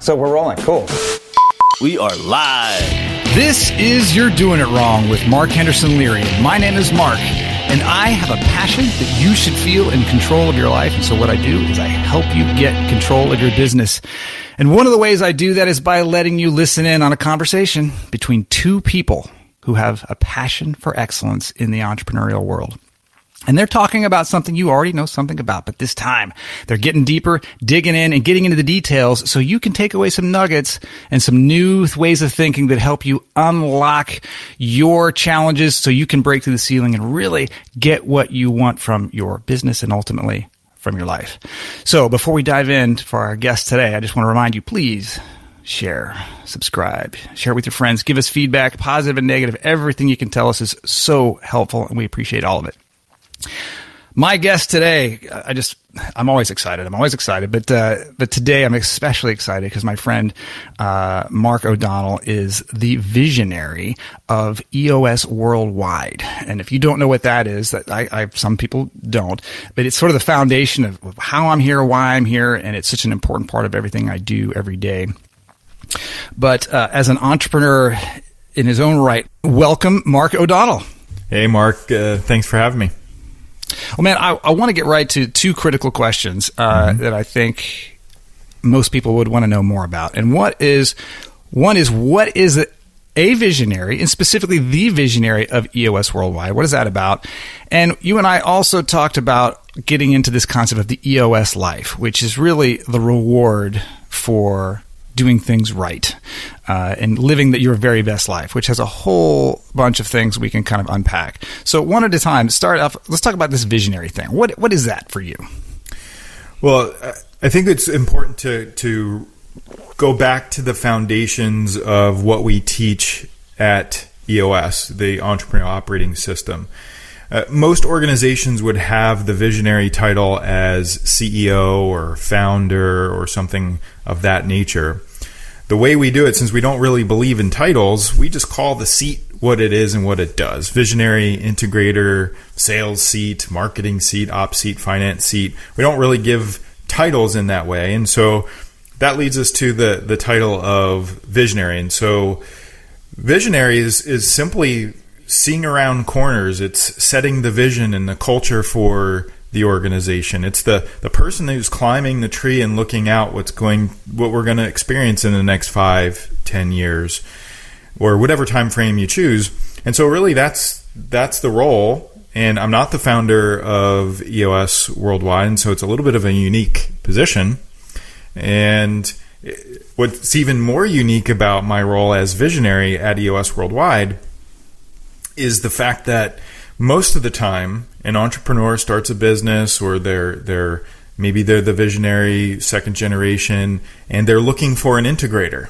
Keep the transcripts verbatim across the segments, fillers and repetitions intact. So we're rolling. Cool. We are live. This is You're Doing It Wrong with Mark Henderson Leary. My name is Mark, and I have a passion that you should feel in control of your life. And so what I do is I help you get control of your business. And one of the ways I do that is by letting you listen in on a conversation between two people who have a passion for excellence in the entrepreneurial world. And they're talking about something you already know something about, but this time they're getting deeper, digging in, and getting into the details so you can take away some nuggets and some new ways of thinking that help you unlock your challenges so you can break through the ceiling and really get what you want from your business and ultimately from your life. So before we dive in for our guest today, I just want to remind you, please share, subscribe, share with your friends, give us feedback, positive and negative. Everything you can tell us is so helpful, and we appreciate all of it. My guest today, I just, I'm always excited. I'm always excited. But, uh, but today I'm especially excited because my friend, uh, Mark O'Donnell is the visionary of E O S Worldwide. And if you don't know what that is, that I, I, some people don't, but it's sort of the foundation of how I'm here, why I'm here. And it's such an important part of everything I do every day. But, uh, as an entrepreneur in his own right, welcome Mark O'Donnell. Hey, Mark. Uh, thanks for having me. Well, man, I, I want to get right to two critical questions uh, mm-hmm. that I think most people would want to know more about. And what is one is what is a visionary, and specifically the visionary of E O S Worldwide? What is that about? And you and I also talked about getting into this concept of the E O S life, which is really the reward for doing things right, uh, and living that your very best life, which has a whole bunch of things we can kind of unpack. So one at a time, start off, let's talk about this visionary thing. What What is that for you? Well, I think it's important to, to go back to the foundations of what we teach at E O S, the Entrepreneurial Operating System. Uh, most organizations would have the visionary title as C E O or founder or something of that nature. The way we do it, since we don't really believe in titles, we just call the seat what it is and what it does. Visionary, integrator, sales seat, marketing seat, ops seat, finance seat. We don't really give titles in that way. And so that leads us to the, the title of visionary. And so visionary is, is simply seeing around corners. It's setting the vision and the culture for the organization. It's the, the person who's climbing the tree and looking out what's going, what we're going to experience in the next five, ten years, or whatever time frame you choose. And so, really, that's that's the role. And I'm not the founder of E O S Worldwide, and so it's a little bit of a unique position. And what's even more unique about my role as visionary at E O S Worldwide is the fact that most of the time an entrepreneur starts a business, or they're they're maybe they're the visionary second generation and they're looking for an integrator,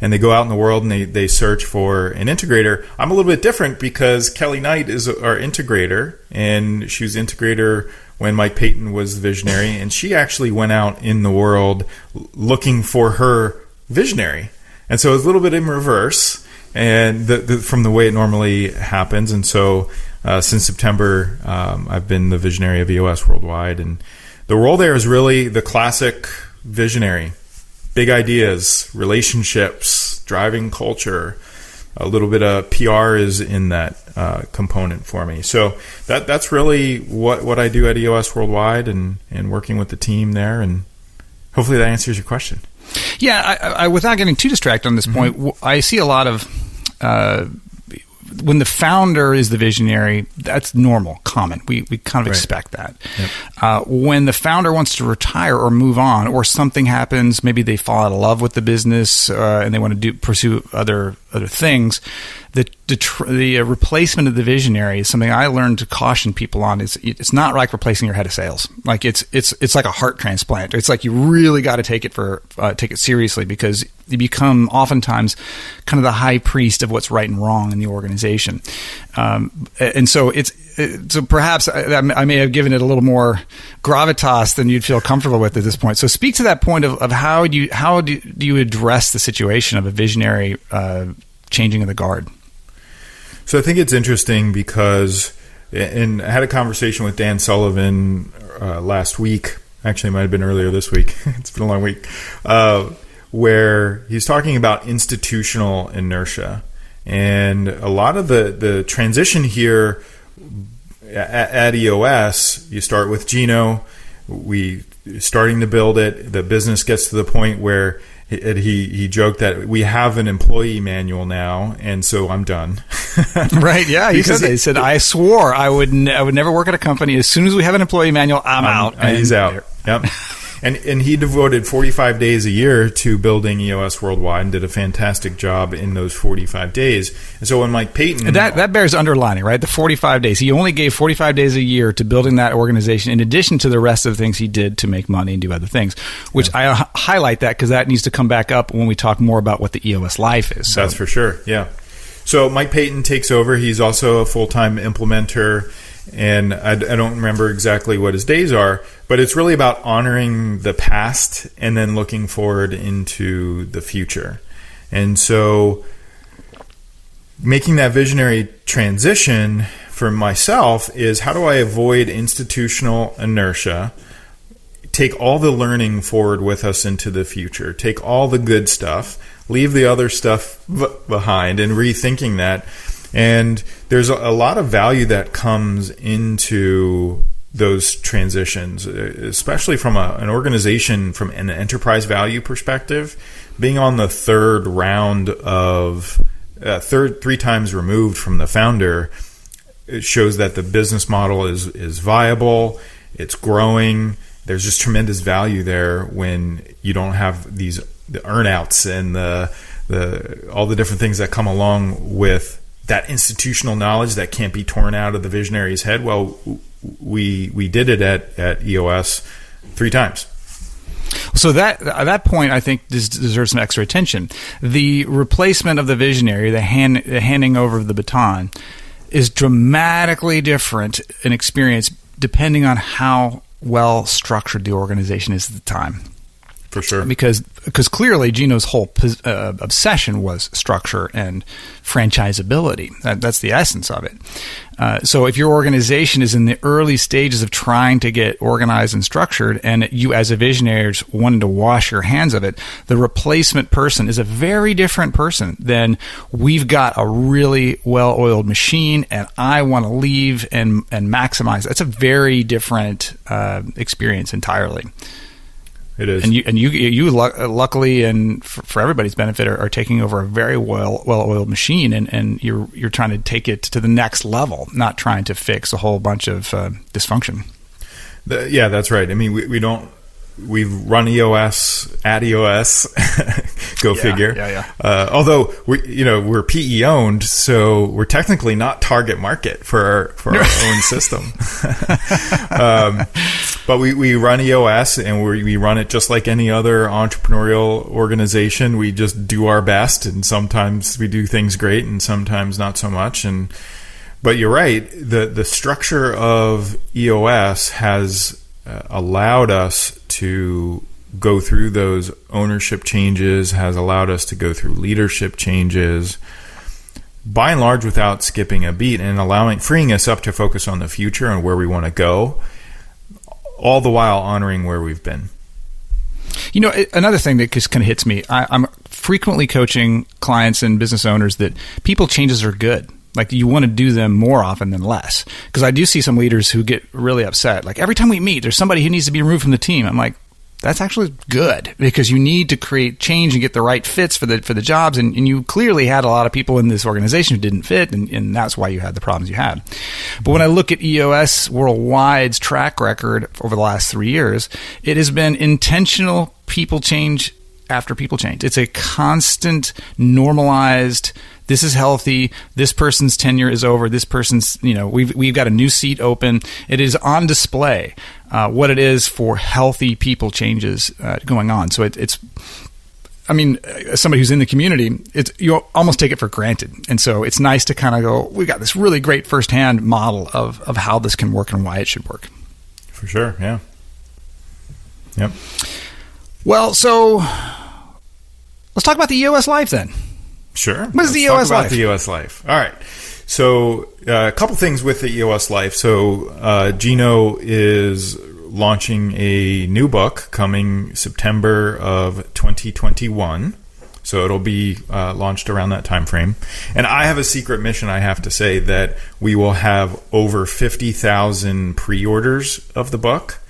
and they go out in the world and they, they search for an integrator. I'm a little bit different because Kelly Knight is our integrator, and she was integrator when Mike Paton was the visionary, and she actually went out in the world looking for her visionary. And so it's a little bit in reverse and the, the, from the way it normally happens. And so uh, since September, um, I've been the visionary of E O S Worldwide. And the role there is really the classic visionary. Big ideas, relationships, driving culture. A little bit of P R is in that uh, component for me. So that that's really what, what I do at E O S Worldwide, and, and working with the team there. And hopefully that answers your question. Yeah, I, I, without getting too distracted on this mm-hmm. point, I see a lot of uh, when the founder is the visionary, that's normal, common. We we kind of right. expect that. Yep. Uh, when the founder wants to retire or move on, or something happens, maybe they fall out of love with the business uh, and they want to do pursue other other things. The the, tr- the replacement of the visionary is something I learned to caution people on. It's it's not like replacing your head of sales. Like it's it's it's like a heart transplant. It's like you really got to take it for uh, take it seriously, because you become oftentimes kind of the high priest of what's right and wrong in the organization. Um, and so it's it, so perhaps I, I may have given it a little more gravitas than you'd feel comfortable with at this point. So speak to that point of, of how do you how do, do you address the situation of a visionary uh, changing of the guard? So I think it's interesting because, and I had a conversation with Dan Sullivan uh, last week. Actually, it might have been earlier this week. It's been a long week. Uh, where he's talking about institutional inertia. And a lot of the, the transition here at, at E O S, you start with Gino. We starting to build it. The business gets to the point where he he, he joked that we have an employee manual now, and so I'm done. Right? Yeah, he said that. He said I swore I would n- I would never work at a company. As soon as we have an employee manual, I'm um, out. And he's out. Yep. And and he devoted forty-five days a year to building E O S Worldwide and did a fantastic job in those forty-five days. And so when Mike Paton... That that bears underlining, right? The forty-five days. He only gave forty-five days a year to building that organization in addition to the rest of the things he did to make money and do other things, which yeah. I h- highlight that because that needs to come back up when we talk more about what the E O S life is. So. That's for sure, yeah. So Mike Paton takes over. He's also a full-time implementer. And I, I don't remember exactly what his days are, but it's really about honoring the past and then looking forward into the future. And so making that visionary transition for myself is, how do I avoid institutional inertia, take all the learning forward with us into the future, take all the good stuff, leave the other stuff b- behind, and rethinking that. And there's a lot of value that comes into those transitions, especially from a, an organization, from an enterprise value perspective, being on the third round of uh, third three times removed from the founder. It shows that the business model is, is viable. It's growing. There's just tremendous value there when you don't have these the earnouts and the the all the different things that come along with that institutional knowledge that can't be torn out of the visionary's head. Well, we we did it at, at E O S three times. So that that point, I think, this deserves some extra attention. The replacement of the visionary, the, hand, the handing over of the baton, is dramatically different in experience depending on how well structured the organization is at the time. For sure. Because because clearly Gino's whole uh, obsession was structure and franchisability. That, that's the essence of it. Uh, so if your organization is in the early stages of trying to get organized and structured, and you as a visionary just wanted to wash your hands of it, the replacement person is a very different person than, we've got a really well-oiled machine and I want to leave and, and maximize. That's a very different uh, experience entirely. It is, and you and you you luckily and for everybody's benefit are, are taking over a very well well oiled machine, and, and you're you're trying to take it to the next level, not trying to fix a whole bunch of uh, dysfunction. The, yeah, that's right. I mean, we, we don't we've run E O S at E O S, go yeah, figure. Yeah, yeah. Uh, although we you know we're P E owned, so we're technically not target market for our, for our own system. um, But we, we run E O S, and we, we run it just like any other entrepreneurial organization. We just do our best, and sometimes we do things great and sometimes not so much. And but you're right, the, the structure of E O S has uh, allowed us to go through those ownership changes, has allowed us to go through leadership changes, by and large without skipping a beat, and allowing freeing us up to focus on the future and where we want to go, all the while honoring where we've been. You know, another thing that just kind of hits me, I, I'm frequently coaching clients and business owners that people changes are good. Like, you want to do them more often than less. Because I do see some leaders who get really upset. Like, every time we meet, there's somebody who needs to be removed from the team. I'm like, that's actually good, because you need to create change and get the right fits for the for the jobs. And, and you clearly had a lot of people in this organization who didn't fit, and, and that's why you had the problems you had. But when I look at E O S Worldwide's track record over the last three years, it has been intentional people change after people change. It's a constant, normalized, this is healthy, this person's tenure is over, this person's, you know, we've, we've got a new seat open. It is on display. Uh, what it is for healthy people changes uh, going on. So it, it's, I mean, as somebody who's in the community, it's, you almost take it for granted. And so it's nice to kind of go, we got this really great firsthand model of, of how this can work and why it should work. For sure, yeah. Yep. Well, so let's talk about the E O S life then. Sure. What is the E O S life? Let's talk about the E O S life. All right. So uh, a couple things with the E O S life. So uh, Gino is launching a new book coming September of twenty twenty-one. So it'll be uh, launched around that time frame. And I have a secret mission, I have to say, that we will have over fifty thousand pre-orders of the book.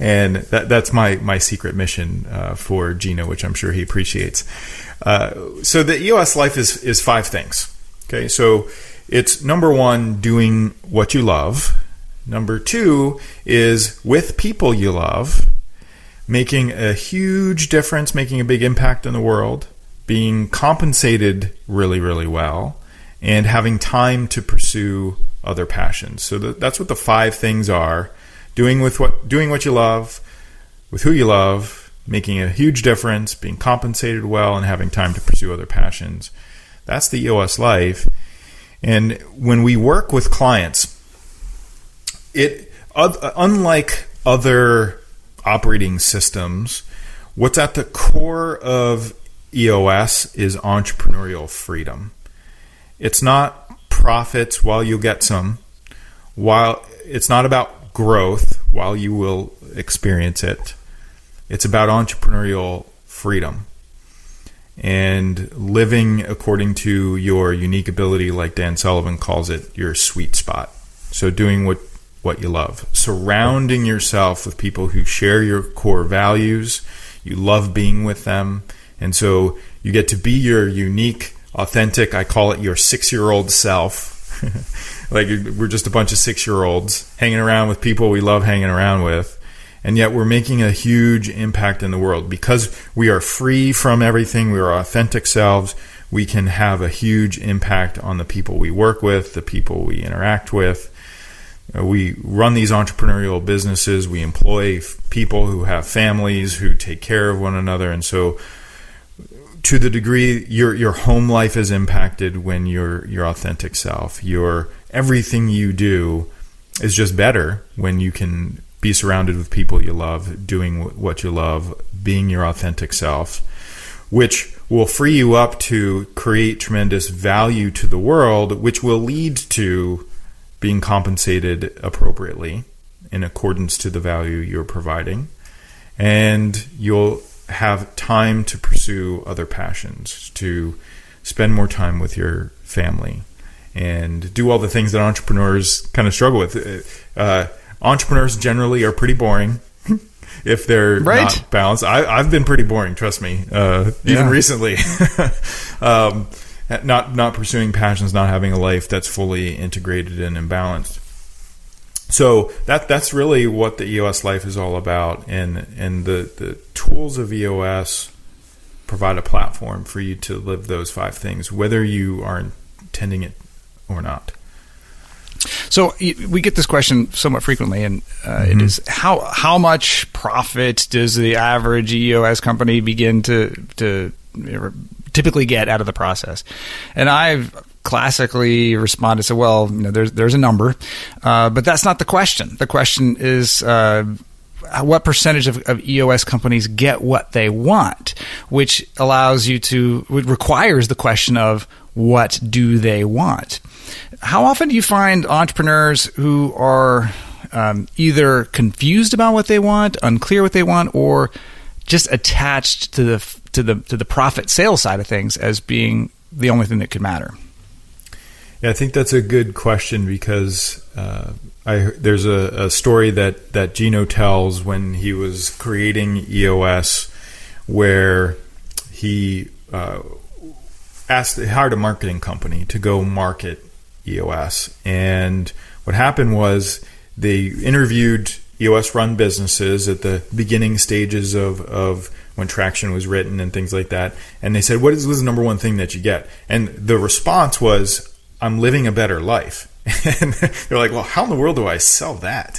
And that, that's my, my secret mission uh, for Gino, which I'm sure he appreciates. Uh, so the E O S life is, is five things. Okay, so it's number one, doing what you love. Number two is with people you love, making a huge difference, making a big impact in the world, being compensated really, really well, and having time to pursue other passions. So that's what the five things are: doing with what doing what you love, with who you love, making a huge difference, being compensated well, and having time to pursue other passions. That's the E O S life. And when we work with clients, it unlike other operating systems, what's at the core of E O S is entrepreneurial freedom. It's not profits while you get some, while it's not about growth while you will experience it. It's about entrepreneurial freedom and living according to your unique ability, like Dan Sullivan calls it, your sweet spot. So doing what, what you love, surrounding yourself with people who share your core values, you love being with them. And so you get to be your unique, authentic, I call it your six-year-old self. Like we're just a bunch of six-year-olds hanging around with people we love hanging around with. And yet we're making a huge impact in the world. Because we are free from everything, we are authentic selves, we can have a huge impact on the people we work with, the people we interact with. We run these entrepreneurial businesses. We employ people who have families, who take care of one another. And so to the degree your your home life is impacted when you're your authentic self, your everything you do is just better when you can be surrounded with people you love, doing what you love, being your authentic self, which will free you up to create tremendous value to the world, which will lead to being compensated appropriately in accordance to the value you're providing. And you'll have time to pursue other passions, to spend more time with your family, and do all the things that entrepreneurs kind of struggle with. Uh, entrepreneurs generally are pretty boring if they're right. not balanced. I, I've been pretty boring, trust me, uh, even yeah. recently. um, not not pursuing passions, not having a life that's fully integrated and imbalanced. So that that's really what the E O S life is all about, and and the, the tools of E O S provide a platform for you to live those five things, whether you are intending it or not. So we get this question somewhat frequently, and uh, mm-hmm. it is how how much profit does the average E O S company begin to to typically get out of the process? And I've classically responded, so well, you know, there's there's a number, uh, but that's not the question. The question is, uh, what percentage of, of E O S companies get what they want, which allows you to, it requires the question of what do they want? How often do you find entrepreneurs who are um, either confused about what they want, unclear what they want, or just attached to the to the to the profit sales side of things as being the only thing that could matter? Yeah, I think that's a good question, because uh, I there's a, a story that that Gino tells when he was creating E O S, where he uh, asked hired a marketing company to go market E O S, and what happened was they interviewed E O S-run businesses at the beginning stages of, of when Traction was written and things like that. And they said, what is, what is the number one thing that you get? And the response was, I'm living a better life. And they're like, well, how in the world do I sell that?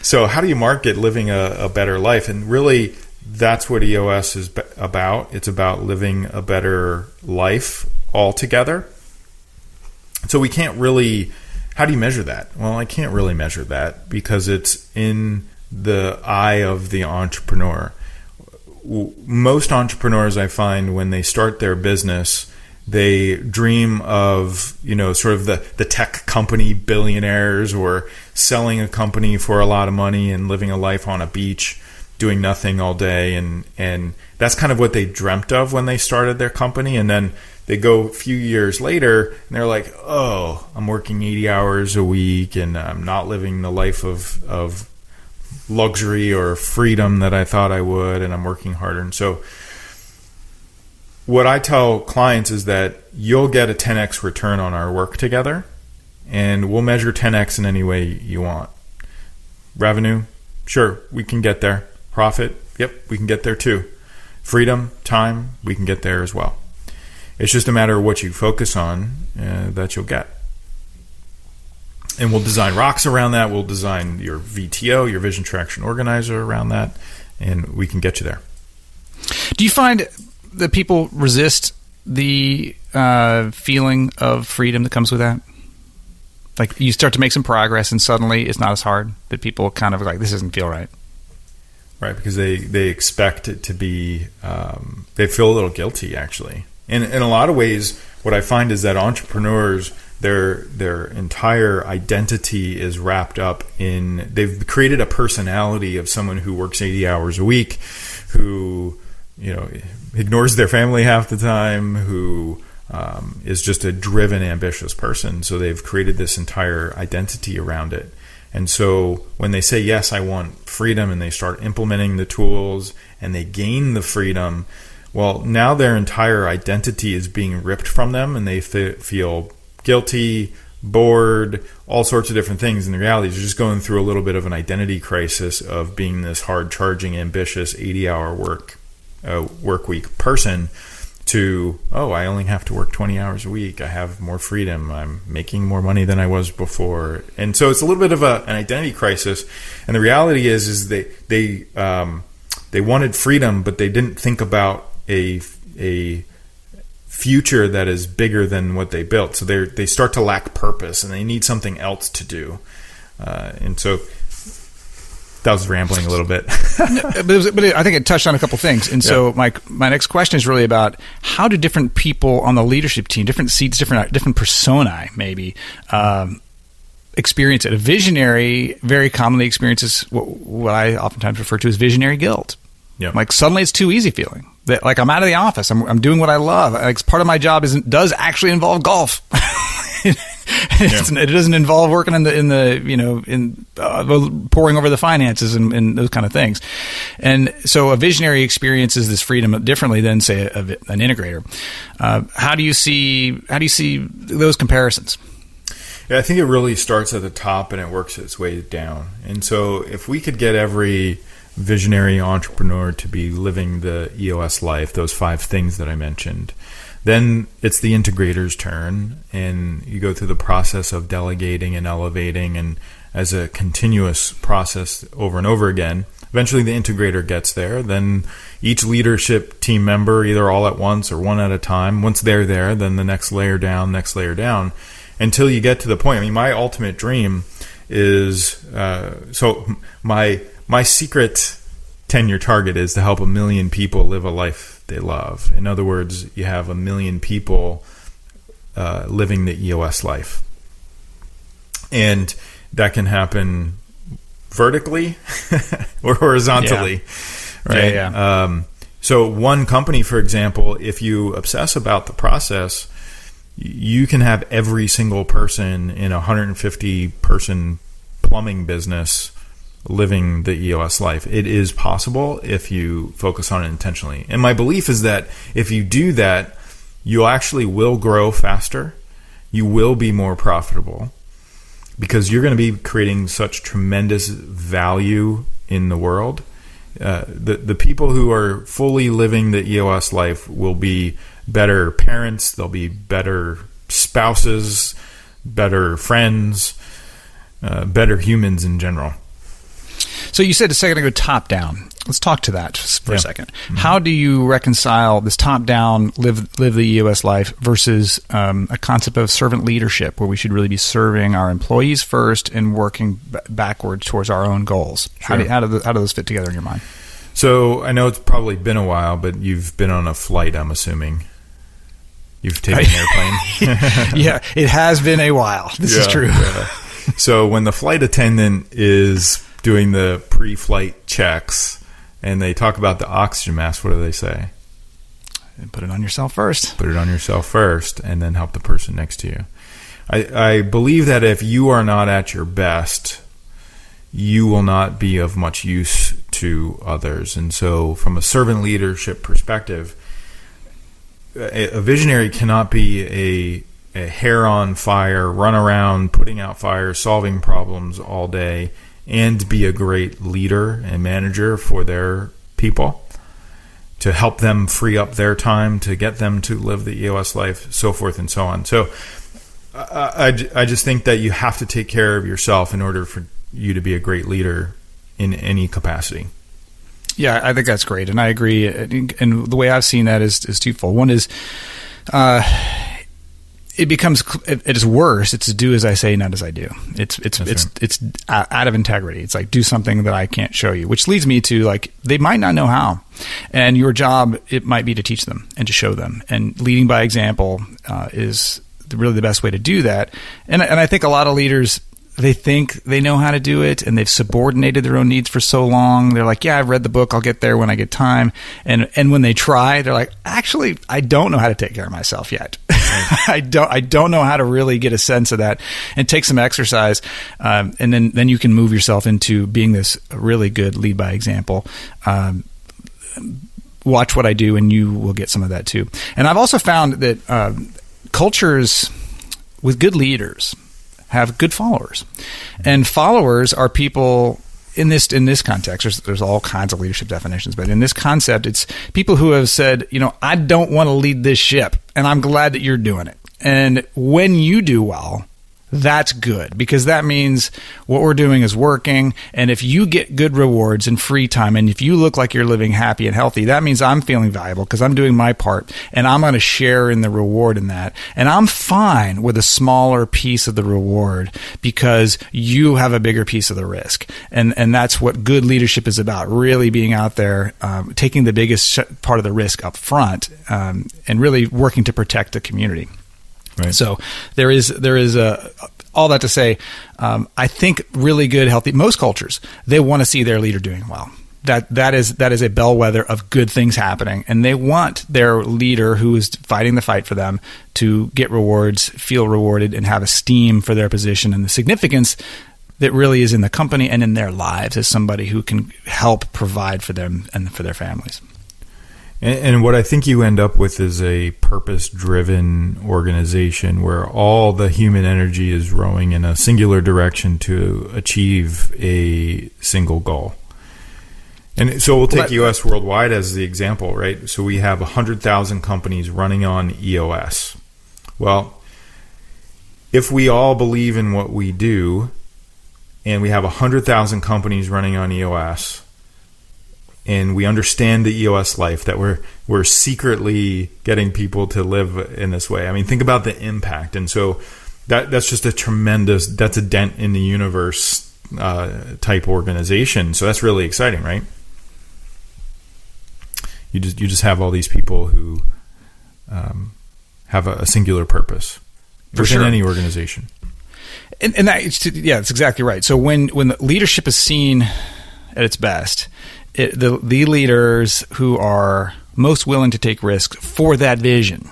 So how do you market living a, a better life? And really, that's what E O S is about. It's about living a better life altogether. So we can't really... How do you measure that? Well, I can't really measure that because it's in the eye of the entrepreneur. Most entrepreneurs, I find, when they start their business, They dream of, you know, sort of the, the tech company billionaires, or selling a company for a lot of money and living a life on a beach, doing nothing all day. And, and that's kind of what they dreamt of when they started their company. And then they go a few years later and they're like, oh, I'm working eighty hours a week and I'm not living the life of, of luxury or freedom that I thought I would, and I'm working harder. And so what I tell clients is that you'll get a ten x return on our work together, and we'll measure ten x in any way you want. Revenue, sure, we can get there. Profit, yep, we can get there too. Freedom, time, we can get there as well. It's just a matter of what you focus on uh, that you'll get. And we'll design rocks around that. We'll design your V T O, your Vision Traction Organizer, around that, and we can get you there. Do you find that people resist the uh, feeling of freedom that comes with that? Like, you start to make some progress and suddenly it's not as hard, that people kind of like, this doesn't feel right. Right, because they, they expect it to be, um, they feel a little guilty, actually. And in a lot of ways, what I find is that entrepreneurs, their their entire identity is wrapped up in, they've created a personality of someone who works eighty hours a week, who, you know, ignores their family half the time, who um, is just a driven, ambitious person. So they've created this entire identity around it. And so when they say, yes, I want freedom, and they start implementing the tools and they gain the freedom, well, now their entire identity is being ripped from them, and they f- feel guilty, bored, all sorts of different things. And the reality is, you're just going through a little bit of an identity crisis of being this hard charging, ambitious eighty hour work Uh, work week person to, oh, I only have to work twenty hours a week. I have more freedom. I'm making more money than I was before. And so it's a little bit of a, an identity crisis. And the reality is, is they they um, they wanted freedom, but they didn't think about a a future that is bigger than what they built. So they they start to lack purpose, and they need something else to do. Uh, and so. That was rambling a little bit. no, but, it was, but it, I think it touched on a couple things. And so yeah. my my next question is really about, how do different people on the leadership team, different seats, different different personae maybe, um, experience it? A visionary very commonly experiences what, what I oftentimes refer to as visionary guilt. Yeah. Like, suddenly it's too easy feeling. That, like, I'm out of the office. I'm, I'm doing what I love. Like, part of my job isn't, does actually involve golf. It's, yeah. It doesn't involve working in the in the you know in uh, pouring over the finances and, and those kind of things, and so a visionary experiences this freedom differently than, say, a, an integrator. Uh, how do you see how do you see those comparisons? Yeah, I think it really starts at the top and it works its way down. And so if we could get every visionary entrepreneur to be living the E O S life, those five things that I mentioned, then it's the integrator's turn, and you go through the process of delegating and elevating, and as a continuous process over and over again. Eventually the integrator gets there. Then each leadership team member, either all at once or one at a time, once they're there, then the next layer down, next layer down, until you get to the point. I mean, my ultimate dream is, uh, so my my secret ten-year target is to help a million people live a life they love. In other words, you have a million people uh, living the E O S life. And that can happen vertically or horizontally. Yeah. Right? Yeah, yeah. Um, so one company, for example, if you obsess about the process, you can have every single person in a one hundred fifty person plumbing business living the E O S life. It is possible if you focus on it intentionally. And my belief is that if you do that, you actually will grow faster. You will be more profitable, because you're going to be creating such tremendous value in the world. Uh, the, the people who are fully living the E O S life will be better parents. They'll be better spouses, better friends, uh, better humans in general. So you said a second ago, top down. Let's talk to that for yeah. a second. Mm-hmm. How do you reconcile this top down, live live the E O S life, versus um, a concept of servant leadership, where we should really be serving our employees first and working b- backwards towards our own goals? Sure. How do how do, the, how do those fit together in your mind? So I know it's probably been a while, but you've been on a flight, I'm assuming. You've taken an airplane. Yeah, it has been a while. This yeah, is true. Yeah. So when the flight attendant is doing the pre-flight checks and they talk about the oxygen mask, what do they say? Put it on yourself first. Put it on yourself first and then help the person next to you. I, I believe that if you are not at your best, you will not be of much use to others. And so from a servant leadership perspective, a visionary cannot be a, a hair on fire, run around, putting out fires, solving problems all day, and be a great leader and manager for their people to help them free up their time, to get them to live the E O S life, so forth and so on. So I, I, I just think that you have to take care of yourself in order for you to be a great leader in any capacity. Yeah, I think that's great, and I agree. And the way I've seen that is, is twofold. One is, uh, it becomes it is worse. It's do as I say, not as I do. It's it's that's it's right. it's out of integrity. It's like do something that I can't show you, which leads me to like they might not know how, and your job it might be to teach them and to show them. And leading by example uh, is really the best way to do that. And and I think a lot of leaders, they think they know how to do it, and they've subordinated their own needs for so long. They're like, yeah, I've read the book. I'll get there when I get time. And and when they try, they're like, actually, I don't know how to take care of myself yet. Right. I don't I don't know how to really get a sense of that and take some exercise. Um, and then, then you can move yourself into being this really good lead by example. Um, watch what I do, and you will get some of that too. And I've also found that um, cultures with good leaders have good followers, and followers are people in this in this context. There's, there's all kinds of leadership definitions, but in this concept, it's people who have said, you know, I don't want to lead this ship, and I'm glad that you're doing it. And when you do well, that's good, because that means what we're doing is working. And if you get good rewards and free time, and if you look like you're living happy and healthy, that means I'm feeling valuable because I'm doing my part, and I'm going to share in the reward in that. And I'm fine with a smaller piece of the reward because you have a bigger piece of the risk. And and that's what good leadership is about, really being out there, um, taking the biggest part of the risk up front, um, and really working to protect the community. Right. So there is there is a all that to say, um, I think really good, healthy, most cultures, they want to see their leader doing well. That that is that is a bellwether of good things happening, and they want their leader who is fighting the fight for them to get rewards, feel rewarded, and have esteem for their position and the significance that really is in the company and in their lives as somebody who can help provide for them and for their families. And what I think you end up with is a purpose-driven organization where all the human energy is rowing in a singular direction to achieve a single goal. And so we'll take E O S Worldwide as the example, right? So we have one hundred thousand companies running on E O S. Well, if we all believe in what we do and we have one hundred thousand companies running on E O S, and we understand the E O S life, that we're we're secretly getting people to live in this way. I mean, think about the impact. And so that that's just a tremendous, that's a dent in the universe uh, type organization. So that's really exciting, right? You just you just have all these people who um, have a, a singular purpose for within sure. any organization. And, and that, yeah, that's exactly right. So when when the leadership is seen at its best, It, the, the leaders who are most willing to take risks for that vision,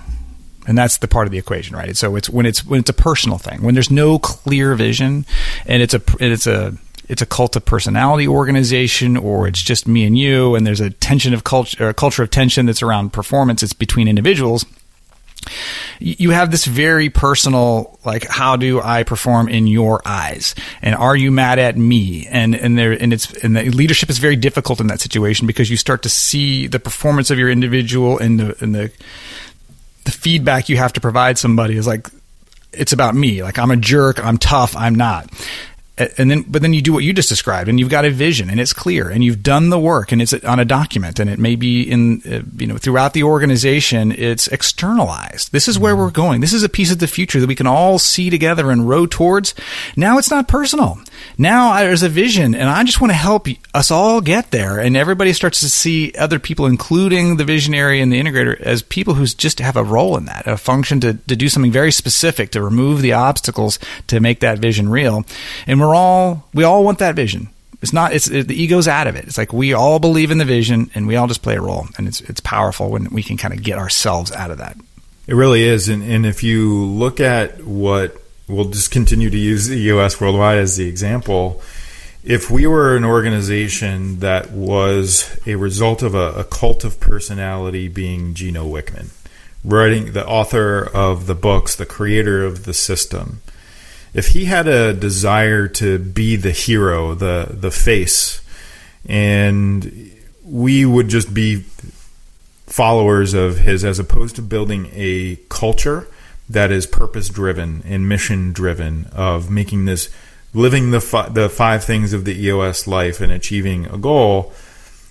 and that's the part of the equation, right? So it's when it's when it's a personal thing, when there's no clear vision, and it's a and it's a it's a cult of personality organization, or it's just me and you, and there's a tension of culture, a culture of tension that's around performance. It's between individuals. You have this very personal, like, how do I perform in your eyes, and are you mad at me? And and there and it's and the leadership is very difficult in that situation because you start to see the performance of your individual, and the and the the feedback you have to provide somebody is like, it's about me, like I'm a jerk, I'm tough, I'm not. and then, but then you do what you just described, and you've got a vision, and it's clear, and you've done the work, and it's on a document, and it may be in, you know, throughout the organization, it's externalized. This is where we're going. This is a piece of the future that we can all see together and row towards. Now it's not personal. Now there's a vision, and I just want to help us all get there. And everybody starts to see other people, including the visionary and the integrator, as people who just have a role in that, a function to, to do something very specific, to remove the obstacles to make that vision real. And we're We're all, we all want that vision. It's not, it's it, the ego's out of it. It's like we all believe in the vision and we all just play a role. And it's it's powerful when we can kind of get ourselves out of that. It really is. And, and if you look at what, we'll just continue to use E O S Worldwide as the example. If we were an organization that was a result of a, a cult of personality being Gino Wickman, writing the author of the books, the creator of the system, if he had a desire to be the hero, the the face, and we would just be followers of his, as opposed to building a culture that is purpose-driven and mission-driven, of making this, living the fi- the five things of the E O S life and achieving a goal,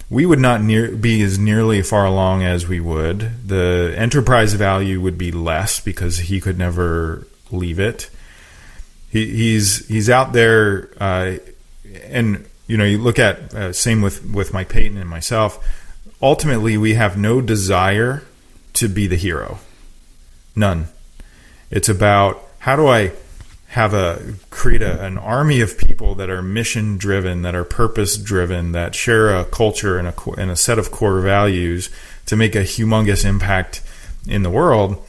we would not near, be as nearly far along as we would. The enterprise value would be less because he could never leave it. He, he's he's out there, uh, and you know you look at uh, same with, with Mike Paton and myself. Ultimately, we have no desire to be the hero, none. It's about how do I have a create a, an army of people that are mission driven, that are purpose driven, that share a culture and a and a set of core values to make a humongous impact in the world.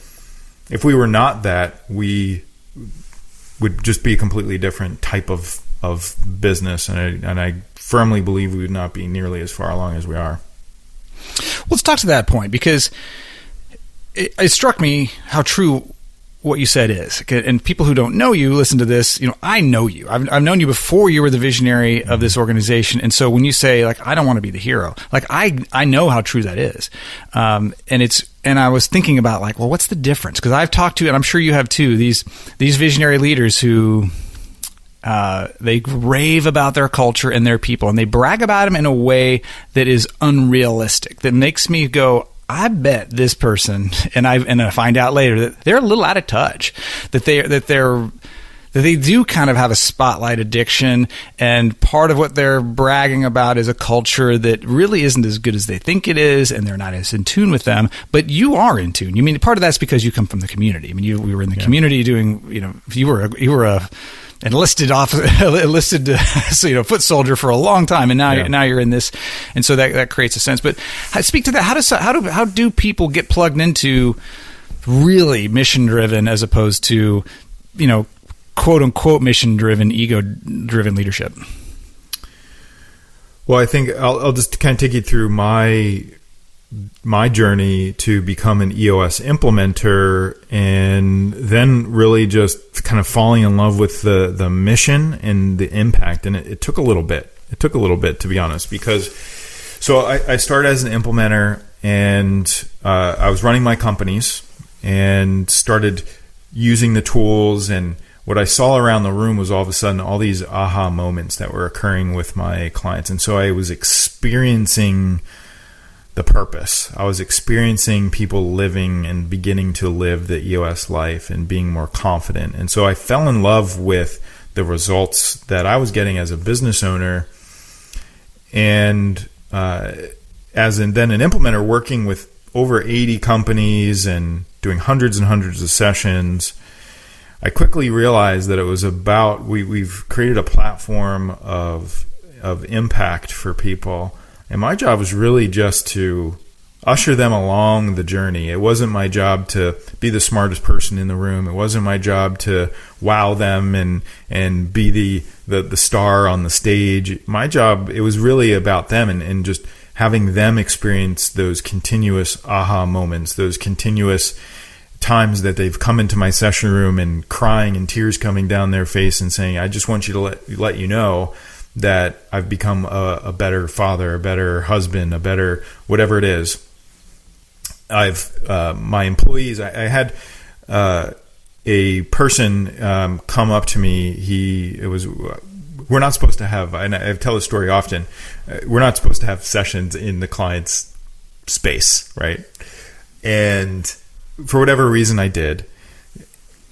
If we were not that, we would just be a completely different type of, of business. And I, and I firmly believe we would not be nearly as far along as we are. Let's talk to that point, because it, it struck me how true what you said is. And people who don't know you listen to this. You know, I know you. I've, I've known you before you were the visionary of this organization. And so when you say, like, I don't want to be the hero, like, I, I know how true that is. Um, and it's, and I was thinking about, like, well, what's the difference? Because I've talked to, and I'm sure you have too, these, these visionary leaders who, Uh, they rave about their culture and their people, and they brag about them in a way that is unrealistic, that makes me go, I bet this person, and I and I find out later that they're a little out of touch, that they that they're that they do kind of have a spotlight addiction, and part of what they're bragging about is a culture that really isn't as good as they think it is, and they're not as in tune with them. But you are in tune. You mean, part of that's because you come from the community. I mean, you we were in the yeah. community doing, you know, you were a, you were a enlisted officer, enlisted, so, you know, foot soldier for a long time, and now yeah. you're, now you're in this, and so that that creates a sense. But speak to that. How does how do how do people get plugged into really mission driven as opposed to, you know, quote unquote mission driven, ego driven leadership? Well, I think I'll, I'll just kind of take you through my my journey to become an E O S implementer, and then really just kind of falling in love with the, the mission and the impact. And it, it took a little bit. It took a little bit, to be honest, because so I, I started as an implementer, and uh, I was running my companies and started using the tools. And what I saw around the room was all of a sudden all these aha moments that were occurring with my clients. And so I was experiencing the purpose. I was experiencing people living and beginning to live the E O S life and being more confident. And so I fell in love with the results that I was getting as a business owner, and uh, as in then an implementer working with over eighty companies and doing hundreds and hundreds of sessions. I quickly realized that it was about we, we've created a platform of of impact for people. And my job was really just to usher them along the journey. It wasn't my job to be the smartest person in the room. It wasn't my job to wow them and and be the, the, the star on the stage. My job, it was really about them, and, and just having them experience those continuous aha moments, those continuous times that they've come into my session room and crying and tears coming down their face and saying, I just want you to let, let you know that I've become a, a better father, a better husband, a better whatever it is. I've uh, my employees. I, I had uh, a person um, come up to me. He it was we're not supposed to have, and I tell this story often, we're not supposed to have sessions in the client's space, right? And for whatever reason I did.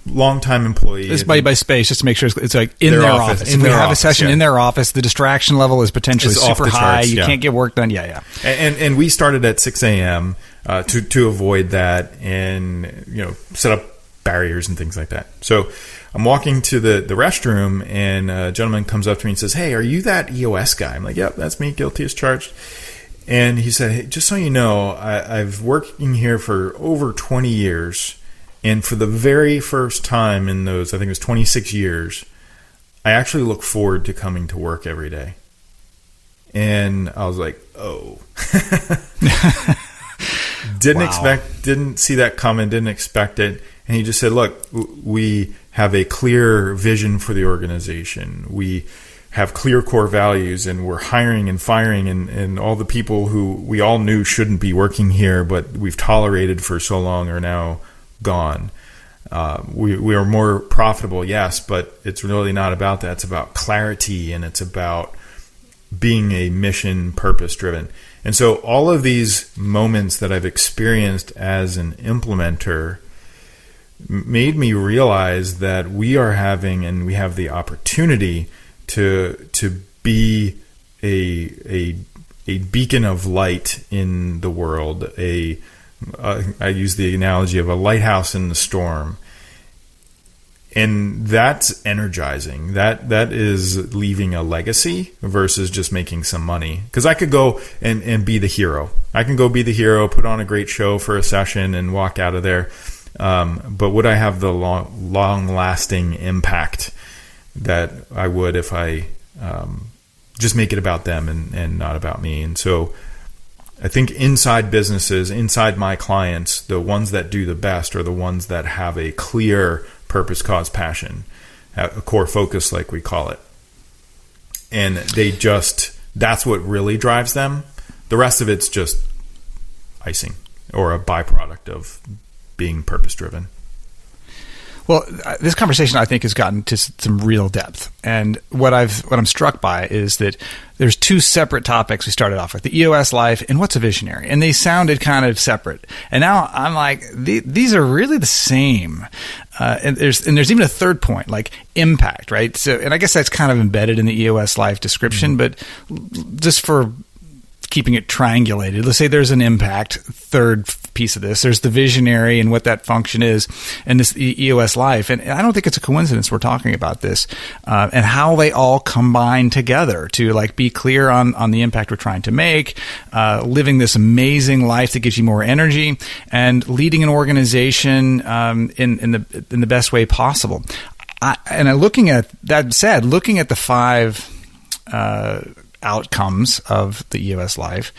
Long-time employee. This by by space, just to make sure it's, it's like in their, their office. office. In their we have office, a session yeah. in their office. The distraction level is potentially it's super high. Charts, you yeah. can't get work done. Yeah, yeah. And and, and we started at six a.m. Uh, to to avoid that, and you know, set up barriers and things like that. So I'm walking to the, the restroom, and a gentleman comes up to me and says, "Hey, are you that E O S guy?" I'm like, "Yep, that's me. Guilty as charged." And he said, "Hey, just so you know, I, I've working here for over twenty years. And for the very first time in those, I think it was twenty-six years, I actually look forward to coming to work every day." And I was like, oh. didn't wow. expect, didn't see that coming, didn't expect it. And he just said, "Look, we have a clear vision for the organization. We have clear core values, and we're hiring and firing and, and all the people who we all knew shouldn't be working here, but we've tolerated for so long are now gone. Uh, we we are more profitable, yes, but it's really not about that. It's about clarity, and it's about being a mission, purpose driven." And so all of these moments that I've experienced as an implementer made me realize that we are having, and we have the opportunity to to be a a a beacon of light in the world, a Uh, I use the analogy of a lighthouse in the storm. And that's energizing. That that is leaving a legacy versus just making some money. Because I could go and, and be the hero. I can go be the hero, put on a great show for a session, and walk out of there. Um, but would I have the long, long-lasting impact that I would if I um, just make it about them and, and not about me? And so I think inside businesses, inside my clients, the ones that do the best are the ones that have a clear purpose, cause, passion, a core focus, like we call it. And they just, that's what really drives them. The rest of it's just icing or a byproduct of being purpose-driven. Well, this conversation, I think, has gotten to some real depth. And what I've what I'm struck by is that there's two separate topics we started off with, the E O S life and what's a visionary. And they sounded kind of separate. And now I'm like, these are really the same. Uh, and there's and there's even a third point, like impact, right? So, and I guess that's kind of embedded in the E O S life description, mm-hmm. but just for keeping it triangulated, let's say there's an impact, third piece of this. There's the visionary and what that function is, and this E O S life. And I don't think it's a coincidence we're talking about this, uh, and how they all combine together to like be clear on, on the impact we're trying to make, uh, living this amazing life that gives you more energy, and leading an organization um, in, in the in the best way possible. I, and I'm looking at that said, looking at the five uh, outcomes of the E O S life,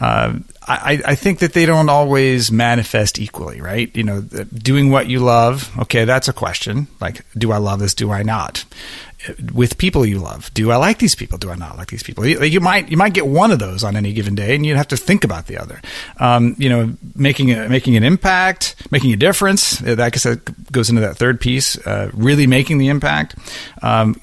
uh, I, I think that they don't always manifest equally, right? You know, doing what you love. Okay, that's a question. Like, do I love this? Do I not? With people you love, do I like these people? Do I not like these people? You, you might you might get one of those on any given day, and you'd have to think about the other. Um, you know, making a, making an impact, making a difference. I guess that goes into that third piece. Uh, really making the impact. Um,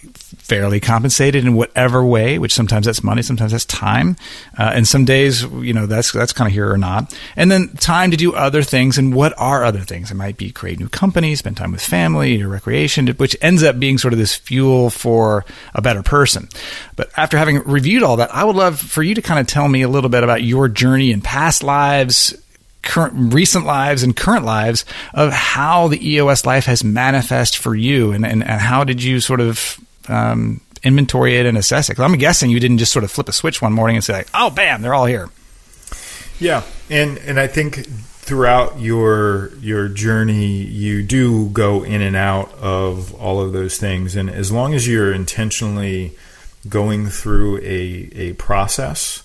fairly compensated in whatever way, which sometimes that's money, sometimes that's time. Uh, and some days, you know, that's that's kind of here or not. And then time to do other things. And what are other things? It might be create new companies, spend time with family or recreation, which ends up being sort of this fuel for a better person. But after having reviewed all that, I would love for you to kind of tell me a little bit about your journey in past lives, current, recent lives, and current lives of how the E O S life has manifest for you, and, and, and how did you sort of Um, inventory it and assess it. 'Cause I'm guessing you didn't just sort of flip a switch one morning and say, like, "Oh, bam, they're all here." Yeah, and and I think throughout your your journey, you do go in and out of all of those things, and as long as you're intentionally going through a a process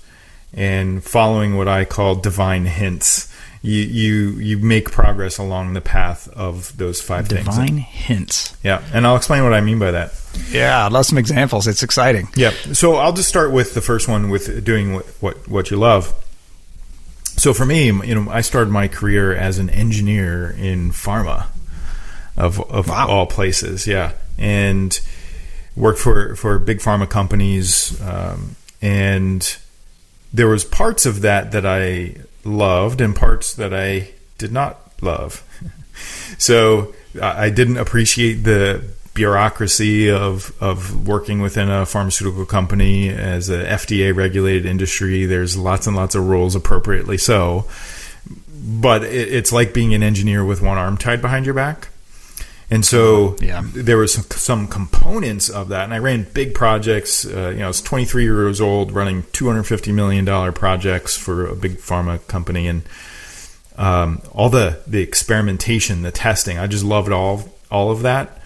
and following what I call divine hints, you you you make progress along the path of those five divine things. Divine hints. Yeah, and I'll explain what I mean by that. Yeah, I'd love some examples. It's exciting. Yeah. So I'll just start with the first one, with doing what, what, what you love. So for me, you know, I started my career as an engineer in pharma, of of wow. all places. Yeah. And worked for, for big pharma companies. Um, and there was parts of that that I loved and parts that I did not love. So I didn't appreciate the bureaucracy of, of working within a pharmaceutical company as an F D A regulated industry. There's lots and lots of rules, appropriately so, but it, it's like being an engineer with one arm tied behind your back. And so yeah. there was some, some components of that. And I ran big projects. Uh, you know, I was twenty-three years old running two hundred fifty million dollars projects for a big pharma company. And um, all the, the experimentation, the testing, I just loved all, all of that.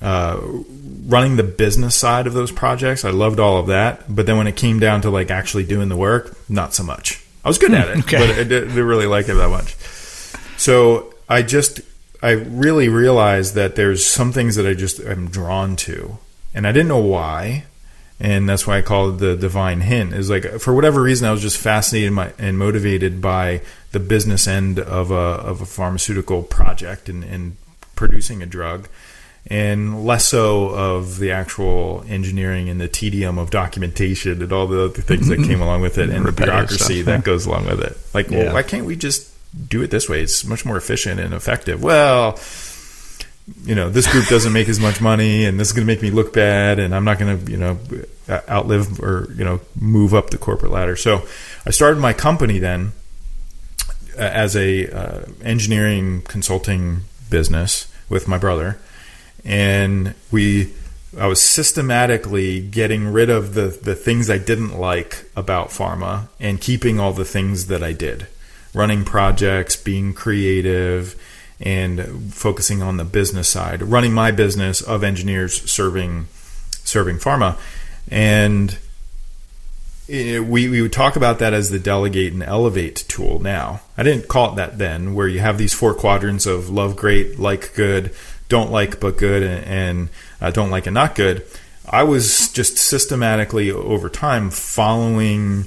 Uh, running the business side of those projects, I loved all of that. But then when it came down to like actually doing the work, not so much. I was good at it, okay. but I didn't really like it that much. So I just... I really realized that there's some things that I just am drawn to, and I didn't know why. And that's why I call it the divine hint. Is like, for whatever reason, I was just fascinated and motivated by the business end of a, of a pharmaceutical project and, and producing a drug, and less so of the actual engineering and the tedium of documentation and all the other things that came along with it, and the bureaucracy stuff, yeah. that goes along with it. Like, well, yeah. why can't we just do it this way? It's much more efficient and effective. Well, you know, this group doesn't make as much money, and this is going to make me look bad, and I'm not going to, you know, outlive or, you know, move up the corporate ladder. So I started my company then uh, as a uh, engineering consulting business with my brother. And we, I was systematically getting rid of the, the things I didn't like about pharma and keeping all the things that I did. Running projects, being creative, and focusing on the business side. Running my business of engineers serving serving pharma. And it, we, we would talk about that as the delegate and elevate tool now. I didn't call it that then, where you have these four quadrants of love great, like good, don't like but good, and, and uh, don't like and not good. I was just systematically over time following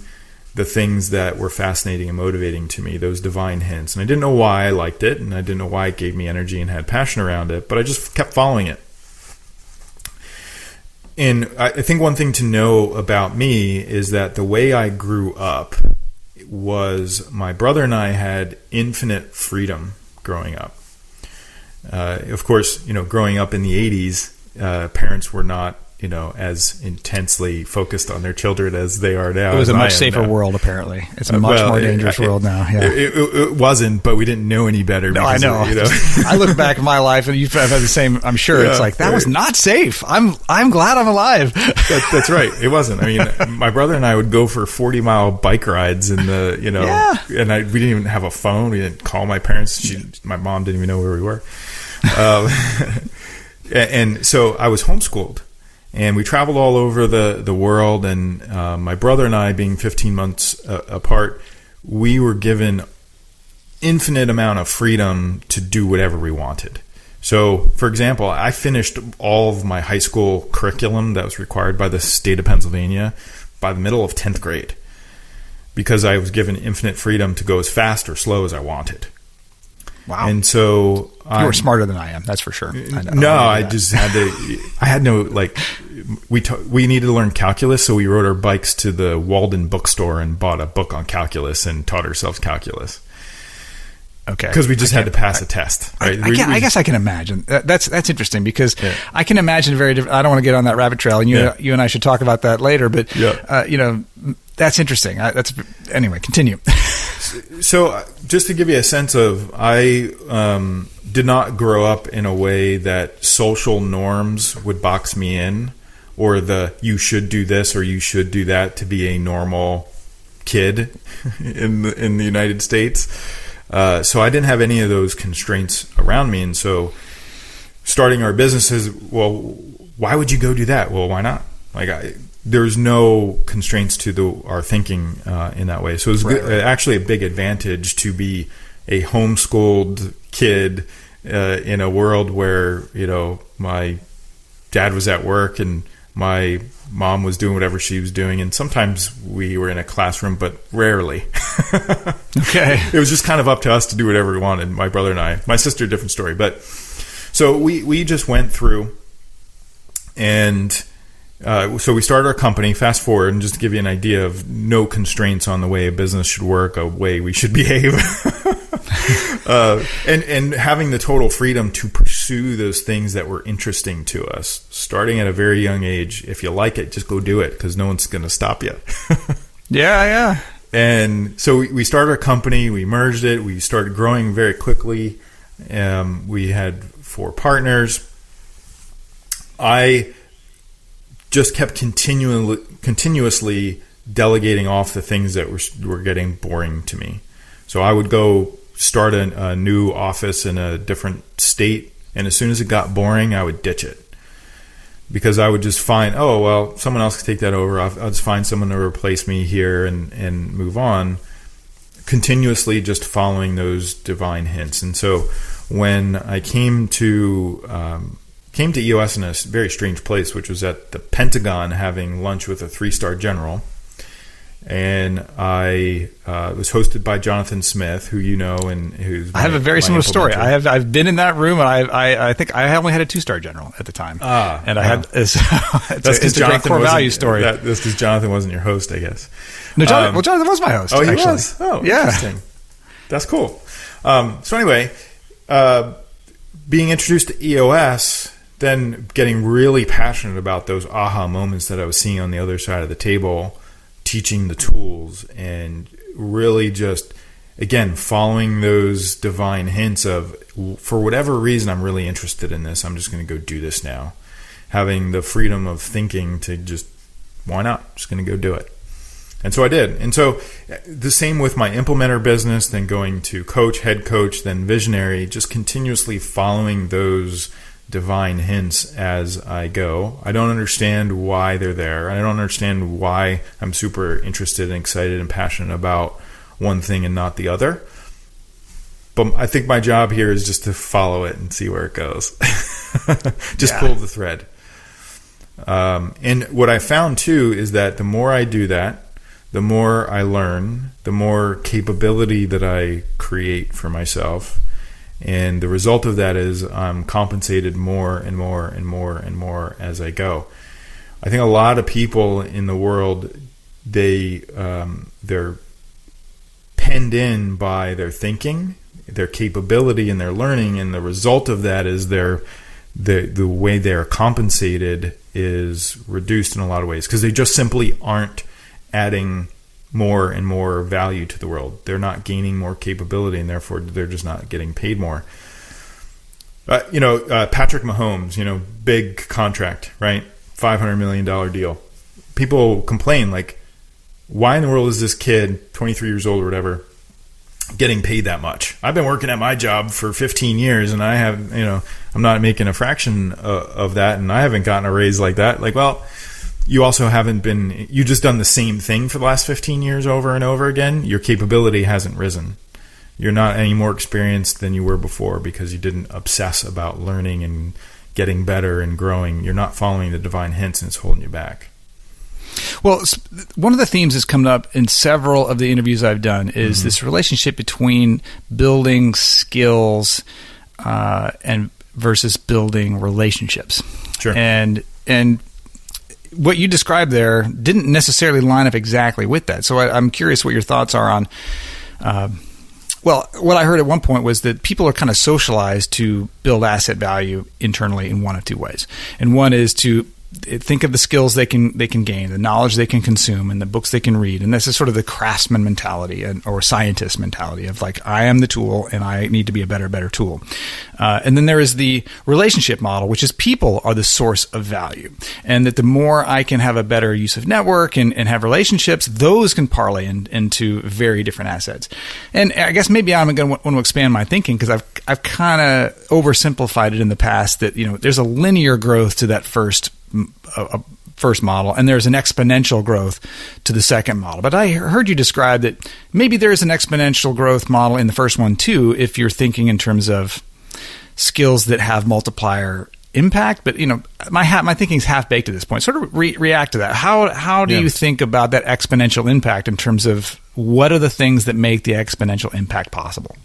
the things that were fascinating and motivating to me, those divine hints. And I didn't know why I liked it, and I didn't know why it gave me energy and had passion around it, but I just kept following it. And I think one thing to know about me is that the way I grew up was my brother and I had infinite freedom growing up. Uh, of course, you know, growing up in the eighties, uh, parents were not, you know, as intensely focused on their children as they are now. It was a much safer world, apparently. It's a much well, more dangerous it, world now. Yeah. It, it, it wasn't, but we didn't know any better. No, I know. Of, you know. I look back at my life, and you've had the same, I'm sure. Yeah, it's like, that right. was not safe. I'm I'm glad I'm alive. That, that's right. It wasn't. I mean, my brother and I would go for forty-mile bike rides in the, you know, yeah. and I, we didn't even have a phone. We didn't call my parents. She, my mom didn't even know where we were. Um, and, and so I was homeschooled. And we traveled all over the, the world, and uh, my brother and I, being fifteen months uh, apart, we were given infinite amount of freedom to do whatever we wanted. So, for example, I finished all of my high school curriculum that was required by the state of Pennsylvania by the middle of tenth grade, because I was given infinite freedom to go as fast or slow as I wanted. Wow. And so you were um, smarter than I am. That's for sure. I know, no, I, I just had to, I had no, like we, t- we needed to learn calculus. So we rode our bikes to the Walden bookstore and bought a book on calculus and taught ourselves calculus. Okay. Cause we just had to pass I, a test. Right? I, I, we, I guess I can imagine that, that's, that's interesting because yeah. I can imagine very different. I don't want to get on that rabbit trail, and you, yeah. you and I should talk about that later, but yeah. uh, you know, that's interesting. I, that's anyway, continue. So just to give you a sense of, I um, did not grow up in a way that social norms would box me in, or the you should do this or you should do that to be a normal kid in the, in the United States. Uh, so I didn't have any of those constraints around me. And so starting our businesses, well, why would you go do that? Well, why not? Like I... There's no constraints to the, our thinking uh, in that way. So it was right, right. actually a big advantage to be a homeschooled kid uh, in a world where, you know, my dad was at work and my mom was doing whatever she was doing. And sometimes we were in a classroom, but rarely. Okay. It was just kind of up to us to do whatever we wanted, my brother and I. My sister, different story. But so we, we just went through and – Uh, so we started our company, fast forward, and just to give you an idea of no constraints on the way a business should work, a way we should behave, uh, and, and having the total freedom to pursue those things that were interesting to us, starting at a very young age. If you like it, just go do it, because no one's going to stop you. Yeah, yeah. And so we, we started our company, we merged it, we started growing very quickly. Um, we had four partners. I just kept continually, continuously delegating off the things that were, were getting boring to me. So I would go start a, a new office in a different state, and as soon as it got boring, I would ditch it. Because I would just find, oh, well, someone else can take that over. I'll, I'll just find someone to replace me here and, and move on. Continuously just following those divine hints. And so when I came to... Um, Came to E O S in a very strange place, which was at the Pentagon having lunch with a three-star general. And I uh, was hosted by Jonathan Smith, who you know, and who's... I have a very similar story. I have, I've been in that room, and I I, I think I only had a two-star general at the time. Ah, and I yeah. had... It's, it's that's because Jonathan core value story. That, that's because Jonathan wasn't your host, I guess. No, Jonathan, um, well, Jonathan was my host, Oh, he actually. was? Oh, yeah. Interesting. That's cool. Um, so anyway, uh, being introduced to E O S... Then getting really passionate about those aha moments that I was seeing on the other side of the table, teaching the tools, and really just, again, following those divine hints of, for whatever reason, I'm really interested in this. I'm just going to go do this now. Having the freedom of thinking to just, why not? Just going to go do it. And so I did. And so the same with my implementer business, then going to coach, head coach, then visionary, just continuously following those divine hints as I go. I don't understand why they're there. I don't understand why I'm super interested and excited and passionate about one thing and not the other. But I think my job here is just to follow it and see where it goes. Just yeah. pull the thread. Um, and what I found too is that the more I do that, the more I learn, the more capability that I create for myself. And the result of that is I'm compensated more and more and more and more as I go. I think a lot of people in the world, they, um, they're penned in by their thinking, their capability, and their learning. And the result of that is their the, the way they're compensated is reduced in a lot of ways because they just simply aren't adding more and more value to the world. They're not gaining more capability, and therefore they're just not getting paid more. Uh, you know, uh, Patrick Mahomes, you know, big contract, right? five hundred million dollars deal. People complain, like, why in the world is this kid, twenty-three years old or whatever, getting paid that much? I've been working at my job for fifteen years, and I have, you know, I'm not making a fraction uh, of that, and I haven't gotten a raise like that. Like, well... You also haven't been, you just done the same thing for the last fifteen years over and over again. Your capability hasn't risen. You're not any more experienced than you were before because you didn't obsess about learning and getting better and growing. You're not following the divine hints, and it's holding you back. Well, one of the themes that's coming up in several of the interviews I've done is mm-hmm. this relationship between building skills uh, and versus building relationships. Sure. And, and, what you described there didn't necessarily line up exactly with that. So I, I'm curious what your thoughts are on, uh, well, what I heard at one point was that people are kind of socialized to build asset value internally in one of two ways. And one is to think of the skills they can they can gain, the knowledge they can consume, and the books they can read. And this is sort of the craftsman mentality and or scientist mentality of like, I am the tool and I need to be a better, better tool. Uh, and then there is the relationship model, which is people are the source of value. And that the more I can have a better use of network and, and have relationships, those can parlay in, into very different assets. And I guess maybe I'm going to want to expand my thinking because I've, I've kind of oversimplified it in the past that, you know, there's a linear growth to that first A first model, and there's an exponential growth to the second model. But I heard you describe that maybe there is an exponential growth model in the first one too, if you're thinking in terms of skills that have multiplier impact. But you know, my ha- my thinking's half baked at this point. Sort of re- react to that. How how do yeah. you think about that exponential impact in terms of what are the things that make the exponential impact possible?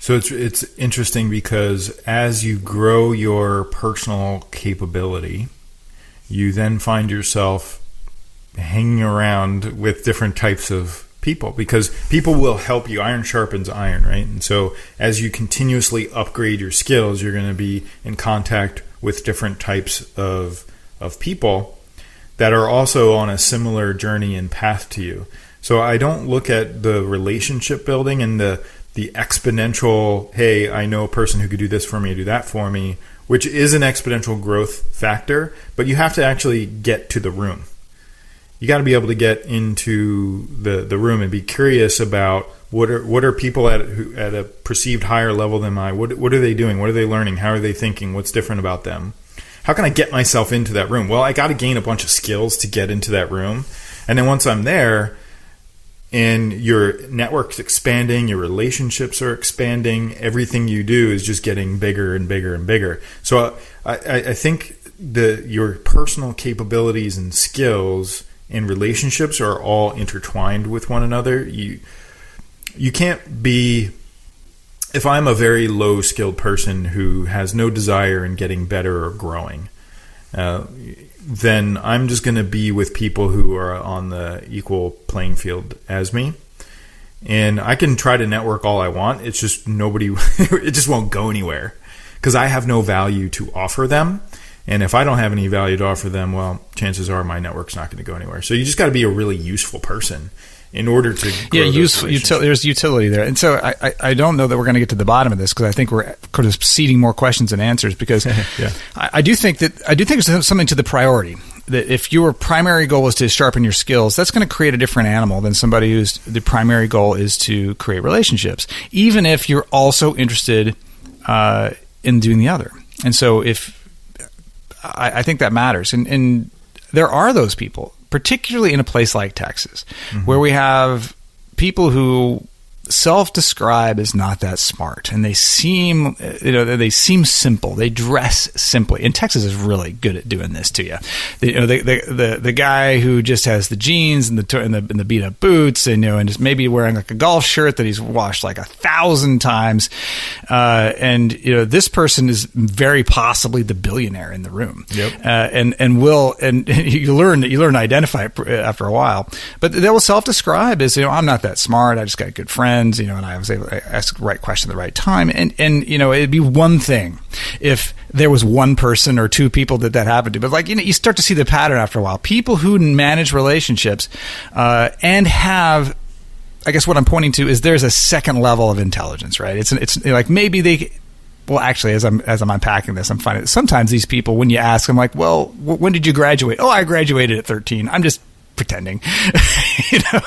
So it's it's interesting because as you grow your personal capability, you then find yourself hanging around with different types of people, because people will help you. Iron sharpens iron, right? And so as you continuously upgrade your skills, you're going to be in contact with different types of of people that are also on a similar journey and path to you. So I don't look at the relationship building and the the exponential, hey, I know a person who could do this for me, do that for me, which is an exponential growth factor, but you have to actually get to the room. You got to be able to get into the, the room and be curious about what are what are people at who, at a perceived higher level than I. What what are they doing? What are they learning? How are they thinking? What's different about them? How can I get myself into that room? Well, I got to gain a bunch of skills to get into that room, and then once I'm there, and your network's expanding, your relationships are expanding, everything you do is just getting bigger and bigger and bigger. So I I, I think the your personal capabilities and skills and relationships are all intertwined with one another. You you can't be, if I'm a very low-skilled person who has no desire in getting better or growing, uh, then I'm just going to be with people who are on the equal playing field as me. And I can try to network all I want. It's just nobody, it just won't go anywhere because I have no value to offer them. And if I don't have any value to offer them, well, chances are my network's not going to go anywhere. So you just got to be a really useful person in order to grow. Yeah, useful. Util- there's utility there. And so I, I, I don't know that we're going to get to the bottom of this because I think we're kind of seeding more questions than answers because yeah. I, I do think that I do think there's something to the priority. That if your primary goal is to sharpen your skills, that's going to create a different animal than somebody whose the primary goal is to create relationships, even if you're also interested uh, in doing the other. And so if I, I think that matters. And, and there are those people, particularly in a place like Texas, mm-hmm. where we have people who self-describe as not that smart. And they seem, you know, they seem simple. They dress simply. And Texas is really good at doing this to you. They, you know, they, they, the the guy who just has the jeans and the, and the and the beat up boots, and you know, and just maybe wearing like a golf shirt that he's washed like a thousand times. Uh, and you know, this person is very possibly the billionaire in the room. Yep. Uh, and and will and you learn you learn to identify it after a while. But they will self-describe as, you know, I'm not that smart. I just got good friends. You know, and I was able to ask the right question at the right time. And, and, you know, it'd be one thing if there was one person or two people that that happened to. But, like, you know, you start to see the pattern after a while. People who manage relationships uh, and have, I guess what I'm pointing to is there's a second level of intelligence, right? It's, it's like maybe they... Well, actually, as I'm as I'm unpacking this, I'm finding that sometimes these people, when you ask them, like, well, when did you graduate? Oh, I graduated at thirteen. I'm just... pretending. You know,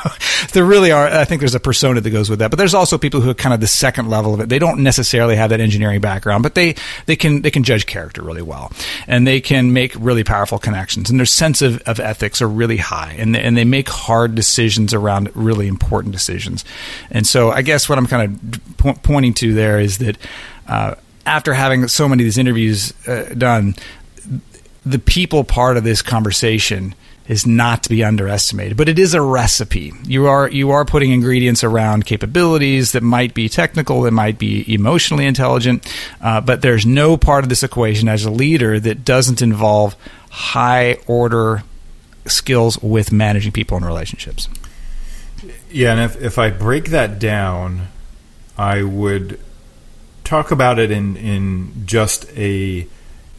there really are, I think there's a persona that goes with that, but there's also people who are kind of the second level of it. They don't necessarily have that engineering background, but they, they can, they can judge character really well, and they can make really powerful connections, and their sense of, of ethics are really high, and they, and they make hard decisions around really important decisions. And so I guess what I'm kind of po- pointing to there is that, uh, after having so many of these interviews uh, done, the people part of this conversation is not to be underestimated, but it is a recipe. You are you are putting ingredients around capabilities that might be technical, that might be emotionally intelligent, uh, but there's no part of this equation as a leader that doesn't involve high-order skills with managing people and relationships. Yeah, and if, if I break that down, I would talk about it in, in just a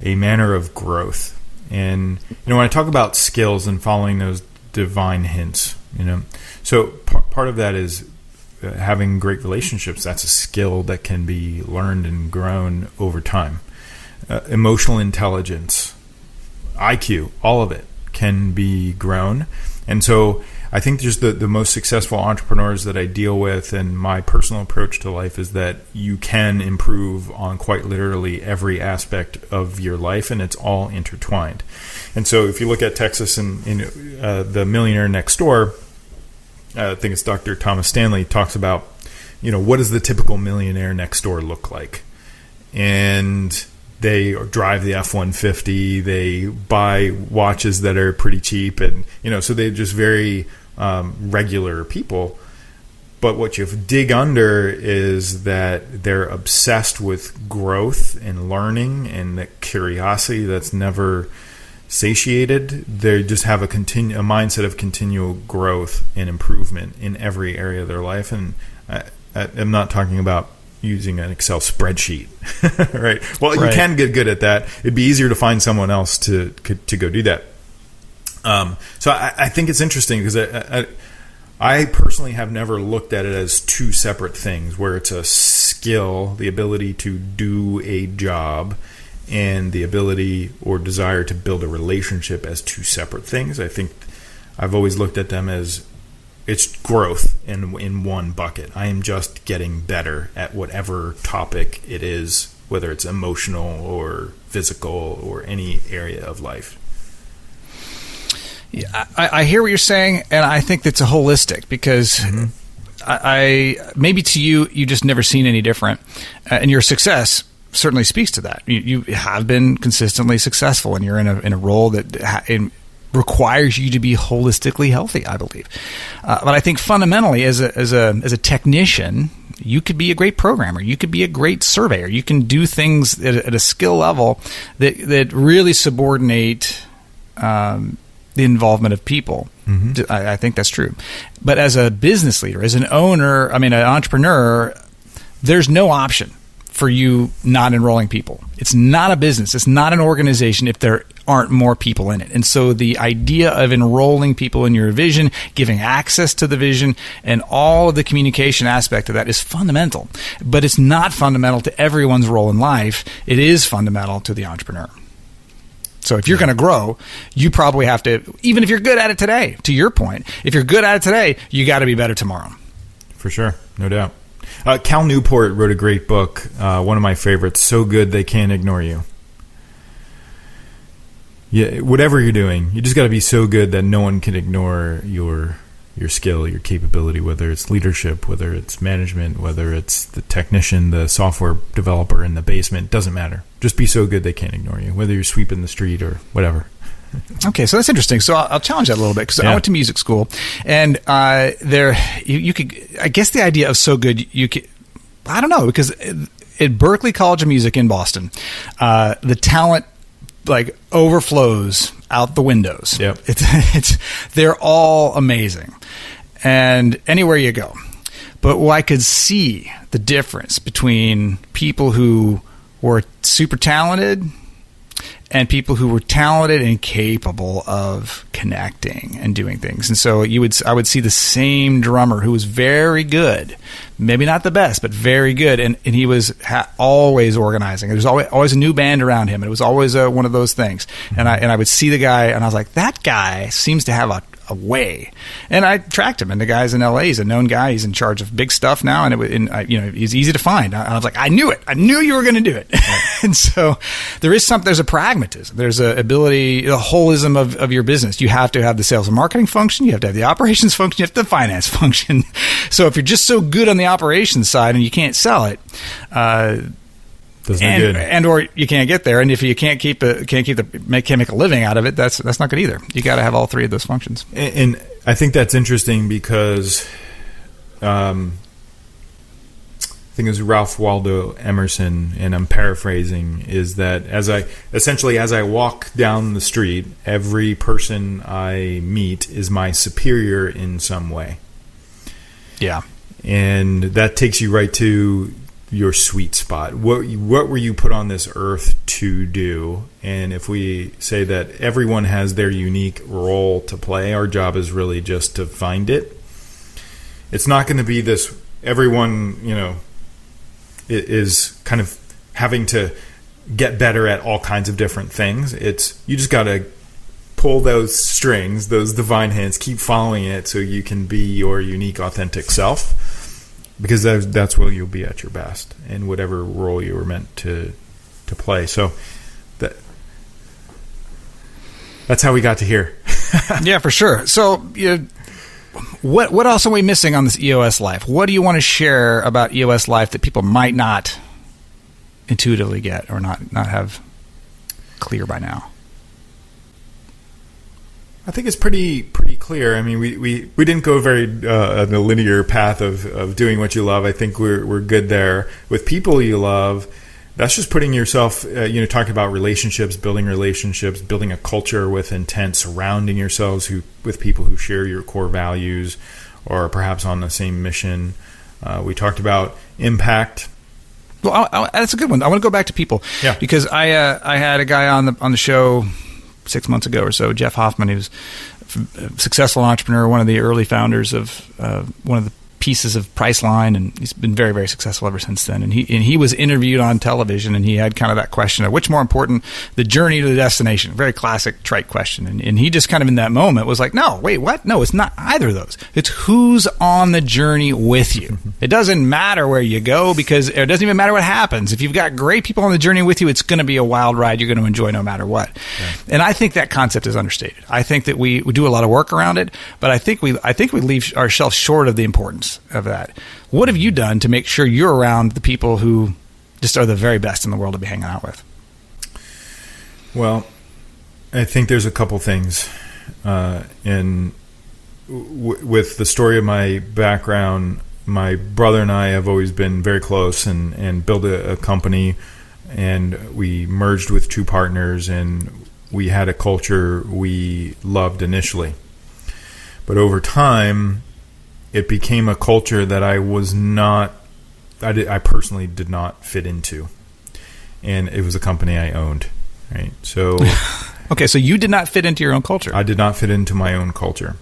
a manner of growth. And, you know, when I talk about skills and following those divine hints, you know, so p- part of that is uh, having great relationships. That's a skill that can be learned and grown over time. Uh, emotional intelligence, I Q, all of it can be grown. And so I think just the, the most successful entrepreneurs that I deal with, and my personal approach to life, is that you can improve on quite literally every aspect of your life, and it's all intertwined. And so if you look at Texas and, and uh, The Millionaire Next Door, uh, I think it's Doctor Thomas Stanley talks about, you know, what does the typical millionaire next door look like? And they drive the F one fifty, they buy watches that are pretty cheap, and, you know, so they're just very um, regular people. But what you dig under is that they're obsessed with growth and learning, and that curiosity that's never satiated. They just have a continu- a mindset of continual growth and improvement in every area of their life. And I, I, I'm not talking about using an Excel spreadsheet, right? Well, right. You can get good at that. It'd be easier to find someone else to to go do that. Um, so I, I think it's interesting because I, I, I personally have never looked at it as two separate things, where it's a skill, the ability to do a job, and the ability or desire to build a relationship as two separate things. I think I've always looked at them as it's growth in in one bucket. I am just getting better at whatever topic it is, whether it's emotional or physical or any area of life. Yeah, I, I hear what you're saying, and I think that's a holistic because mm-hmm. I, I maybe to you, you just never seen any different, uh, and your success certainly speaks to that. You, you have been consistently successful, and you're in a in a role that. Ha- in, requires you to be holistically healthy, I believe. Uh, but I think fundamentally, as a, as a as a technician, you could be a great programmer. You could be a great surveyor. You can do things at, at a skill level that, that really subordinate um, the involvement of people. Mm-hmm. I, I think that's true. But as a business leader, as an owner, I mean, an entrepreneur, there's no option for you not enrolling people. It's not a business. It's not an organization if there aren't more people in it. And so the idea of enrolling people in your vision, giving access to the vision, and all of the communication aspect of that is fundamental. But it's not fundamental to everyone's role in life. It is fundamental to the entrepreneur. So if you're going to grow, you probably have to, even if you're good at it today, to your point, if you're good at it today, you got to be better tomorrow. For sure. No doubt. Uh, Cal Newport wrote a great book, uh, one of my favorites, So Good They Can't Ignore You. Yeah, whatever you're doing, you just got to be so good that no one can ignore your your skill, your capability, whether it's leadership, whether it's management, whether it's the technician, the software developer in the basement, doesn't matter. Just be so good they can't ignore you, whether you're sweeping the street or whatever. Okay, so that's interesting. So I'll, I'll challenge that a little bit because yeah. I went to music school, and uh, there you, you could. I guess the idea of so good you could. I don't know, because at Berklee College of Music in Boston, uh, the talent like overflows out the windows. Yep. It's it's they're all amazing, and anywhere you go. But well, I could see the difference between people who were super talented and people who were talented and capable of connecting and doing things. And so you would, I would see the same drummer who was very good, maybe not the best, but very good. And, and he was ha- always organizing. There was always, always a new band around him. And it was always a, one of those things. And I, and I would see the guy and I was like, that guy seems to have a, a way. And I tracked him, and the guy's in L A. He's a known guy. He's in charge of big stuff now, and it and I, you know he's easy to find. I, I was like, I knew it. I knew you were going to do it. Right. And so there is something. There's a pragmatism. There's a ability, a holism of, of your business. You have to have the sales and marketing function. You have to have the operations function. You have to have the finance function. So if you're just so good on the operations side and you can't sell it, uh, that's and, no good. And or you can't get there, and if you can't keep a, can't keep the make, can't make a living out of it, that's that's not good either. You got to have all three of those functions. And, and I think that's interesting because um, I think it was Ralph Waldo Emerson, and I'm paraphrasing, is that as I essentially as I walk down the street, every person I meet is my superior in some way. Yeah, and that takes you right to your sweet spot. What what were you put on this earth to do? And if we say that everyone has their unique role to play, our job is really just to find it. It's not going to be this, everyone, you know, is kind of having to get better at all kinds of different things. It's, you just got to pull those strings, those divine hands, keep following it so you can be your unique, authentic self. Because that's where you'll be at your best in whatever role you were meant to to play. So that that's how we got to here. Yeah, for sure. So you know, what what else are we missing on this E O S life? What do you want to share about E O S life that people might not intuitively get or not, not have clear by now? I think it's pretty pretty clear. I mean, we, we, we didn't go very uh, on the linear path of, of doing what you love. I think we're we're good there. With people you love, That's just putting yourself, uh, you know, talking about relationships, building relationships, building a culture with intent, surrounding yourselves who, with people who share your core values or perhaps on the same mission. Uh, we talked about impact. Well, I'll, I'll, that's a good one. I want to go back to people, yeah, because I uh, I had a guy on the on the show six months ago or so, Jeff Hoffman, who's a successful entrepreneur, one of the early founders of uh, one of the pieces of Priceline, and he's been very, very successful ever since then. And he and he was interviewed on television, and he had kind of that question of which more important, the journey to the destination, very classic trite question. And, and he just kind of in that moment was like, no, wait, what? No, it's not either of those. It's who's on the journey with you. Mm-hmm. It doesn't matter where you go, because it doesn't even matter what happens. If you've got great people on the journey with you, it's going to be a wild ride you're going to enjoy no matter what. Yeah. And I think that concept is understated. I think that we, we do a lot of work around it, but I think we I think we leave ourselves short of the importance of that. What have you done to make sure you're around the people who just are the very best in the world to be hanging out with? Well, I think there's a couple things. Uh, in w- with the story of my background, my brother and I have always been very close and, and built a, a company, and we merged with two partners, and we had a culture we loved initially. But over time, it became a culture that I was not, I, did, I personally did not fit into. And it was a company I owned, right? So, okay, so you did not fit into your own culture. I did not fit into my own culture.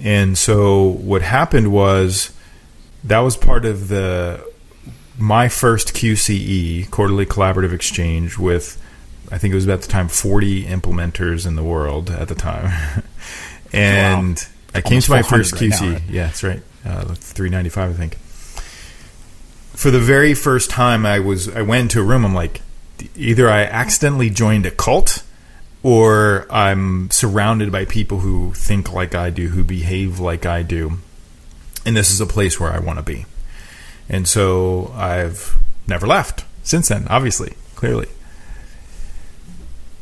And so what happened was that was part of the my first Q C E, Quarterly Collaborative Exchange, with, I think it was about the time, forty implementers in the world at the time. And... Wow. I came to my first Q C. Right now, right? Yeah, that's right. Uh, three ninety-five, I think. For the very first time, I was I went into a room. I'm like, either I accidentally joined a cult, or I'm surrounded by people who think like I do, who behave like I do, and this is a place where I want to be. And so I've never left since then. Obviously, clearly.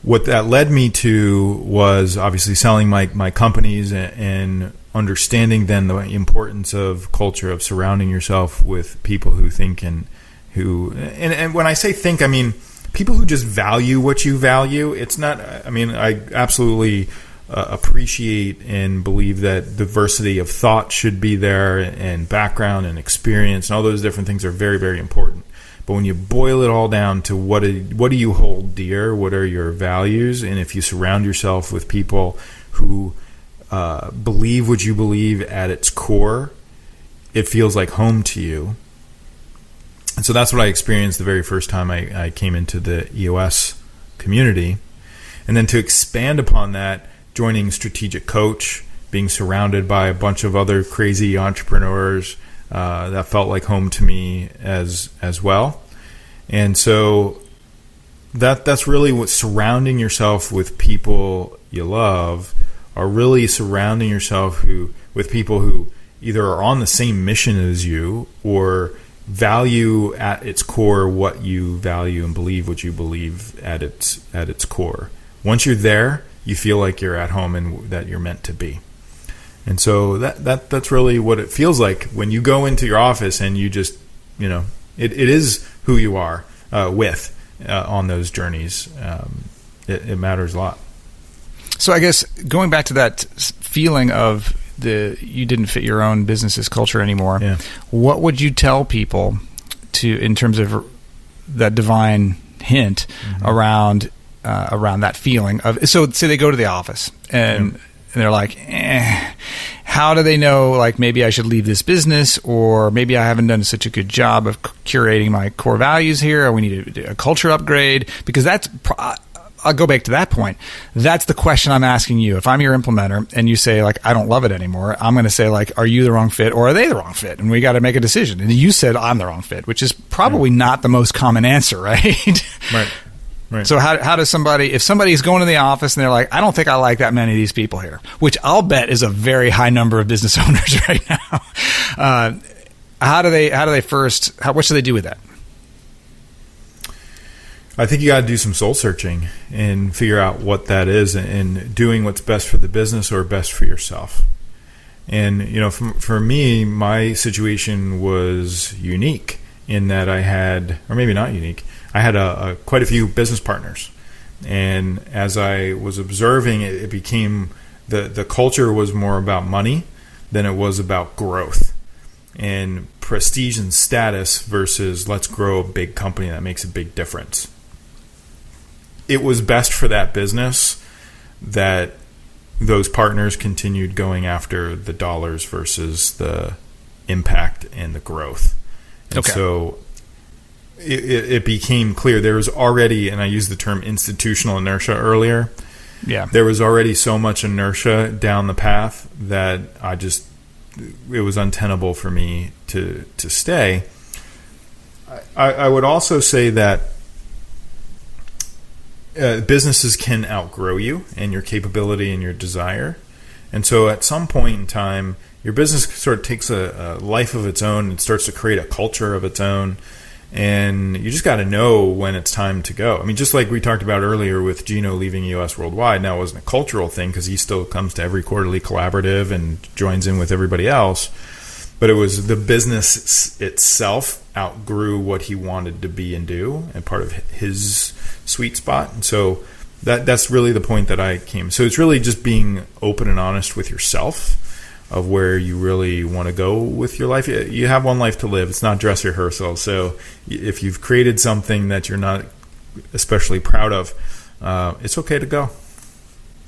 What that led me to was obviously selling my, my companies and understanding then the importance of culture, of surrounding yourself with people who think and who, and, and when I say think, I mean people who just value what you value. It's not, I mean, I absolutely uh, appreciate and believe that diversity of thought should be there, and background and experience and all those different things are very, very important. But when you boil it all down to what do, what do you hold dear, what are your values, and if you surround yourself with people who uh, believe what you believe at its core, it feels like home to you. And so that's what I experienced the very first time I, I came into the E O S community. And then to expand upon that, joining Strategic Coach, being surrounded by a bunch of other crazy entrepreneurs, Uh, that felt like home to me as as well. And so that that's really what surrounding yourself with people you love, or really surrounding yourself who with people who either are on the same mission as you or value at its core what you value and believe what you believe at its at its core. Once you're there, you feel like you're at home and that you're meant to be. And so that, that that's really what it feels like when you go into your office and you just, you know, it, it is who you are uh, with uh, on those journeys. Um, it, it matters a lot. So I guess going back to that feeling of the you didn't fit your own business's culture anymore, yeah. What would you tell people to in terms of that divine hint mm-hmm. around uh, around that feeling of so say they go to the office and. Yeah. And they're like, eh, how do they know, like, maybe I should leave this business, or maybe I haven't done such a good job of curating my core values here, or we need a, a culture upgrade? Because that's, I'll go back to that point. That's the question I'm asking you. If I'm your implementer and you say, like, I don't love it anymore, I'm going to say, like, are you the wrong fit or are they the wrong fit? And we got to make a decision. And you said I'm the wrong fit, which is probably right. Not the most common answer, right? Right. Right. So how how does somebody, if somebody's going to the office and they're like, I don't think I like that many of these people here, which I'll bet is a very high number of business owners right now. Uh, how do they, how do they first, how, what should they do with that? I think you got to do some soul searching and figure out what that is, and, and doing what's best for the business or best for yourself. And, you know, for, for me, my situation was unique in that I had, or maybe not unique, I had a, a, quite a few business partners. And as I was observing, it, it became the, the culture was more about money than it was about growth and prestige and status versus let's grow a big company that makes a big difference. It was best for that business that those partners continued going after the dollars versus the impact and the growth. And okay. so it, it became clear there was already, and I used the term institutional inertia earlier. Yeah. There was already so much inertia down the path that I just, it was untenable for me to, to stay. I, I would also say that Uh, businesses can outgrow you and your capability and your desire. And so at some point in time, your business sort of takes a, a life of its own and starts to create a culture of its own. And you just got to know when it's time to go. I mean, just like we talked about earlier with Gino leaving E O S Worldwide, now it wasn't a cultural thing because he still comes to every quarterly collaborative and joins in with everybody else. But it was the business itself outgrew what he wanted to be and do and part of his sweet spot. And so that that's really the point that I came. So it's really just being open and honest with yourself of where you really want to go with your life. You have one life to live. It's not dress rehearsal. So if you've created something that you're not especially proud of, uh, it's okay to go.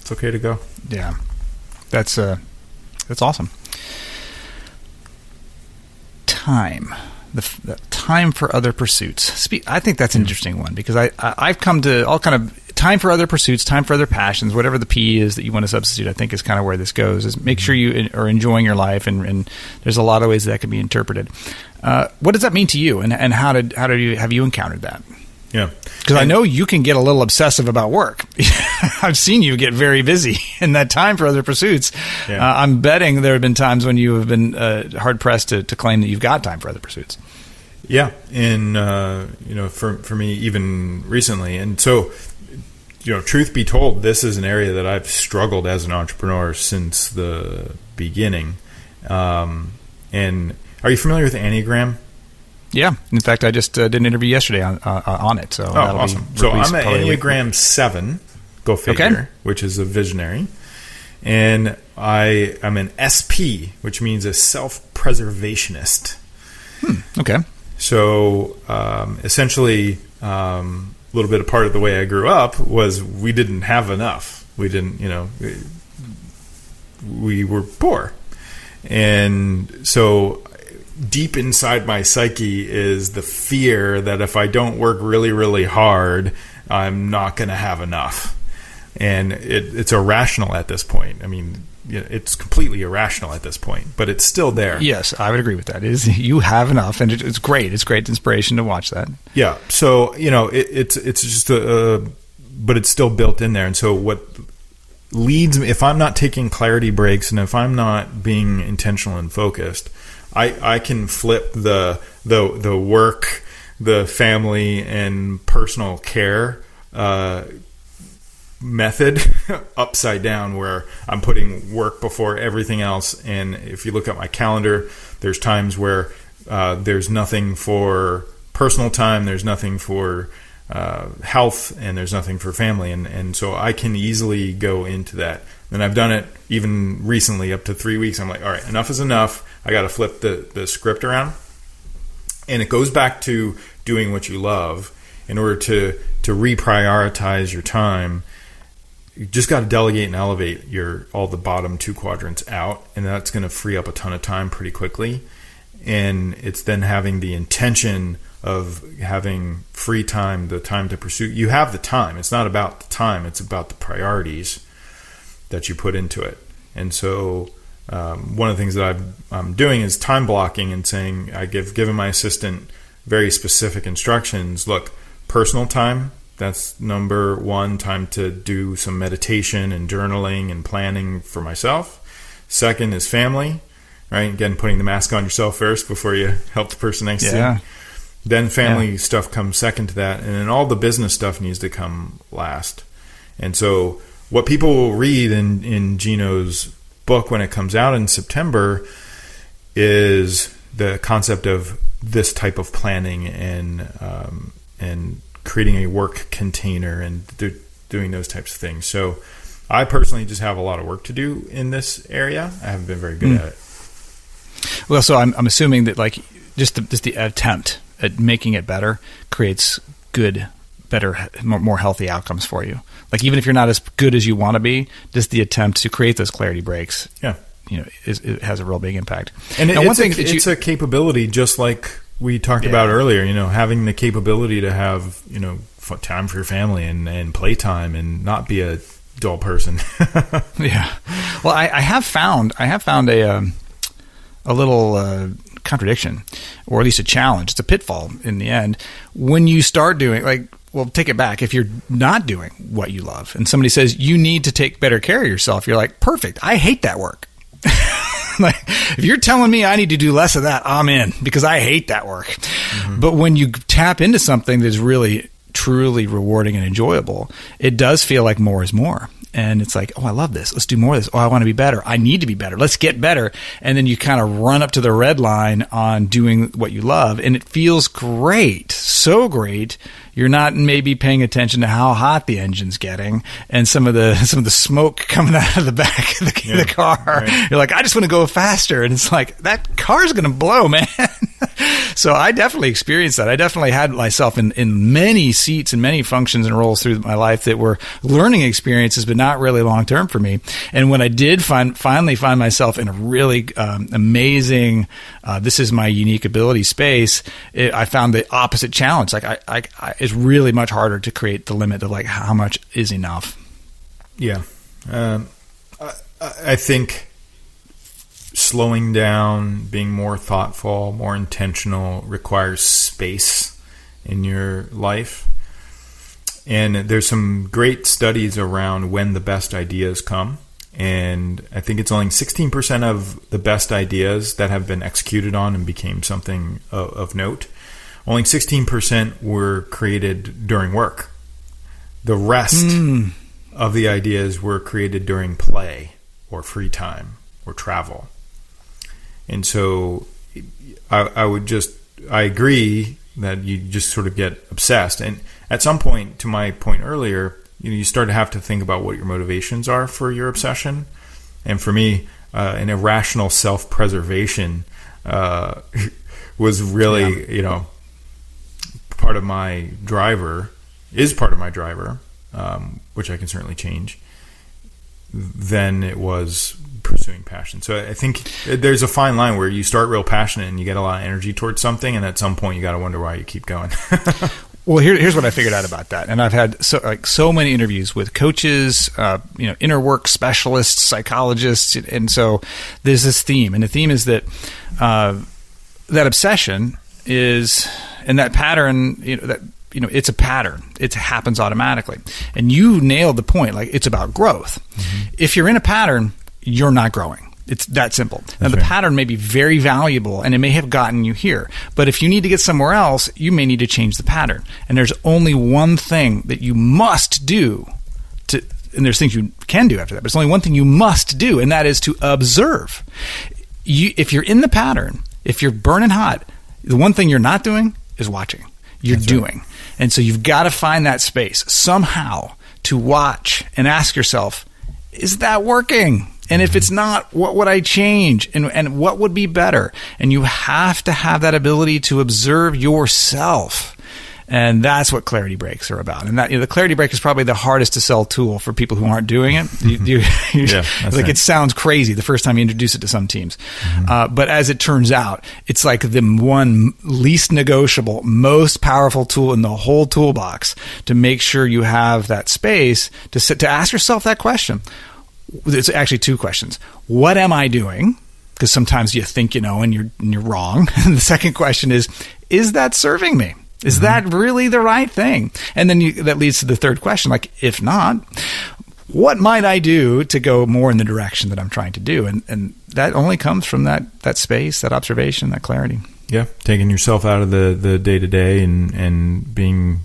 It's okay to go. Yeah, that's uh, that's awesome. Time, the, the time for other pursuits. Spe- I think that's an interesting one because I, I I've come to all kind of time for other pursuits, time for other passions, whatever the P is that you want to substitute. I think is kind of where this goes. Is make sure you in, are enjoying your life, and, and there's a lot of ways that can be interpreted. Uh, what does that mean to you, and, and how did how did you have you encountered that? Yeah, because I know you can get a little obsessive about work. I've seen you get very busy in that time for other pursuits. Yeah. Uh, I'm betting there have been times when you have been uh, hard pressed to, to claim that you've got time for other pursuits. Yeah, and uh, you know, for for me, even recently, and so you know, truth be told, this is an area that I've struggled as an entrepreneur since the beginning. Um, and are you familiar with the Enneagram? Yeah. In fact, I just uh, did an interview yesterday on uh, on it. So oh, awesome. So I'm at Enneagram seven, go figure, okay. Which is a visionary. And I, I'm an S P, which means a self-preservationist. Hmm. Okay. So um, essentially, um, a little bit of part of the way I grew up was we didn't have enough. We didn't, you know, we, we were poor. And so deep inside my psyche is the fear that if I don't work really, really hard, I'm not going to have enough. And it, it's irrational at this point. I mean, it's completely irrational at this point, but it's still there. Yes, I would agree with that. It is, you have enough, and it, it's great. It's great inspiration to watch that. Yeah. So, you know, it, it's it's just a, uh, but it's still built in there. And so what leads me, if I'm not taking clarity breaks and if I'm not being intentional and focused, I, I can flip the the the work, the family, and personal care uh, method upside down where I'm putting work before everything else. And if you look at my calendar, there's times where uh, there's nothing for personal time, there's nothing for uh, health, and there's nothing for family. And, and so I can easily go into that. And I've done it even recently, up to three weeks. I'm like, all right, enough is enough. I got to flip the, the script around. And it goes back to doing what you love in order to, to reprioritize your time. You just got to delegate and elevate your all the bottom two quadrants out. And that's going to free up a ton of time pretty quickly. And it's then having the intention of having free time, the time to pursue. You have the time. It's not about the time. It's about the priorities that you put into it. And so um, one of the things that I've, I'm doing is time blocking and saying, I give given my assistant very specific instructions. Look, personal time, that's number one, time to do some meditation and journaling and planning for myself. Second is family, right? Again, putting the mask on yourself first before you help the person next yeah. to you. Then family yeah. stuff comes second to that. And then all the business stuff needs to come last. And so what people will read in, in Gino's book when it comes out in September is the concept of this type of planning and um, and creating a work container and do, doing those types of things. So I personally just have a lot of work to do in this area. I haven't been very good mm. at it. Well, so I'm, I'm assuming that like just the, just the attempt at making it better creates good, better, more, more healthy outcomes for you. Like even if you're not as good as you want to be, just the attempt to create those clarity breaks, yeah, you know, is, it has a real big impact. And it, now, it's, one thing a, that you, it's a capability, just like we talked yeah. about earlier. You know, having the capability to have, you know, time for your family and, and play time and not be a dull person. yeah. Well, I, I have found I have found a um, a little uh, contradiction, or at least a challenge. It's a pitfall in the end when you start doing like. Well, take it back. If you're not doing what you love and somebody says you need to take better care of yourself, you're like, perfect. I hate that work. Like, if you're telling me I need to do less of that, I'm in because I hate that work. Mm-hmm. But when you tap into something that's really, truly rewarding and enjoyable, it does feel like more is more. And it's like, oh, I love this. Let's do more of this. Oh, I want to be better. I need to be better. Let's get better. And then you kind of run up to the red line on doing what you love. And it feels great, so great. You're not maybe paying attention to how hot the engine's getting and some of the some of the smoke coming out of the back of the, yeah, the car. Right. You're like, I just want to go faster. And it's like, that car's going to blow, man. So I definitely experienced that. I definitely had myself in, in many seats and many functions and roles through my life that were learning experiences, but not really long-term for me. And when I did find, finally find myself in a really um, amazing, uh, this is my unique ability space, it, I found the opposite challenge. Like I, I, I, it's really much harder to create the limit of like how much is enough. Yeah. Um, I, I think slowing down, being more thoughtful, more intentional requires space in your life. And there's some great studies around when the best ideas come. And I think it's only sixteen percent of the best ideas that have been executed on and became something of, of note. Only sixteen percent were created during work. The rest mm. of the ideas were created during play or free time or travel. And so I, I would just, I agree that you just sort of get obsessed. And at some point, to my point earlier, you know, you start to have to think about what your motivations are for your obsession. And for me, uh, an irrational self-preservation uh, was really, yeah. you know, part of my driver, is part of my driver, um, which I can certainly change, than it was pursuing passion. So I think there's a fine line where you start real passionate and you get a lot of energy towards something, and at some point you got to wonder why you keep going. Well, here, here's what I figured out about that, and I've had so like so many interviews with coaches, uh, you know, inner work specialists, psychologists, and so there's this theme, and the theme is that uh, that obsession is, and that pattern, you know, that you know, it's a pattern. It happens automatically, and you nailed the point. Like it's about growth. Mm-hmm. If you're in a pattern, you're not growing. It's that simple. Now, the pattern may be very valuable and it may have gotten you here, but if you need to get somewhere else, you may need to change the pattern. And there's only one thing that you must do to, and there's things you can do after that, but it's only one thing you must do, and that is to observe. You, if you're in the pattern, if you're burning hot, the one thing you're not doing is watching. You're That's doing. Right. And so you've got to find that space somehow to watch and ask yourself, is that working? And if it's not, what would I change? And and what would be better? And you have to have that ability to observe yourself. And that's what clarity breaks are about. And that, you know, the clarity break is probably the hardest to sell tool for people who aren't doing it. You, you, you, yeah, like right. It sounds crazy the first time you introduce it to some teams. Mm-hmm. Uh, but as it turns out, it's like the one least negotiable, most powerful tool in the whole toolbox to make sure you have that space to sit, to ask yourself that question. It's actually two questions. What am I doing? Because sometimes you think you know and you're and you're wrong. And the second question is, is that serving me? Is mm-hmm. that really the right thing? And then you, that leads to the third question. Like, if not, what might I do to go more in the direction that I'm trying to do? And and that only comes from that that space, that observation, that clarity. Yeah, taking yourself out of the, the day-to-day and, and being...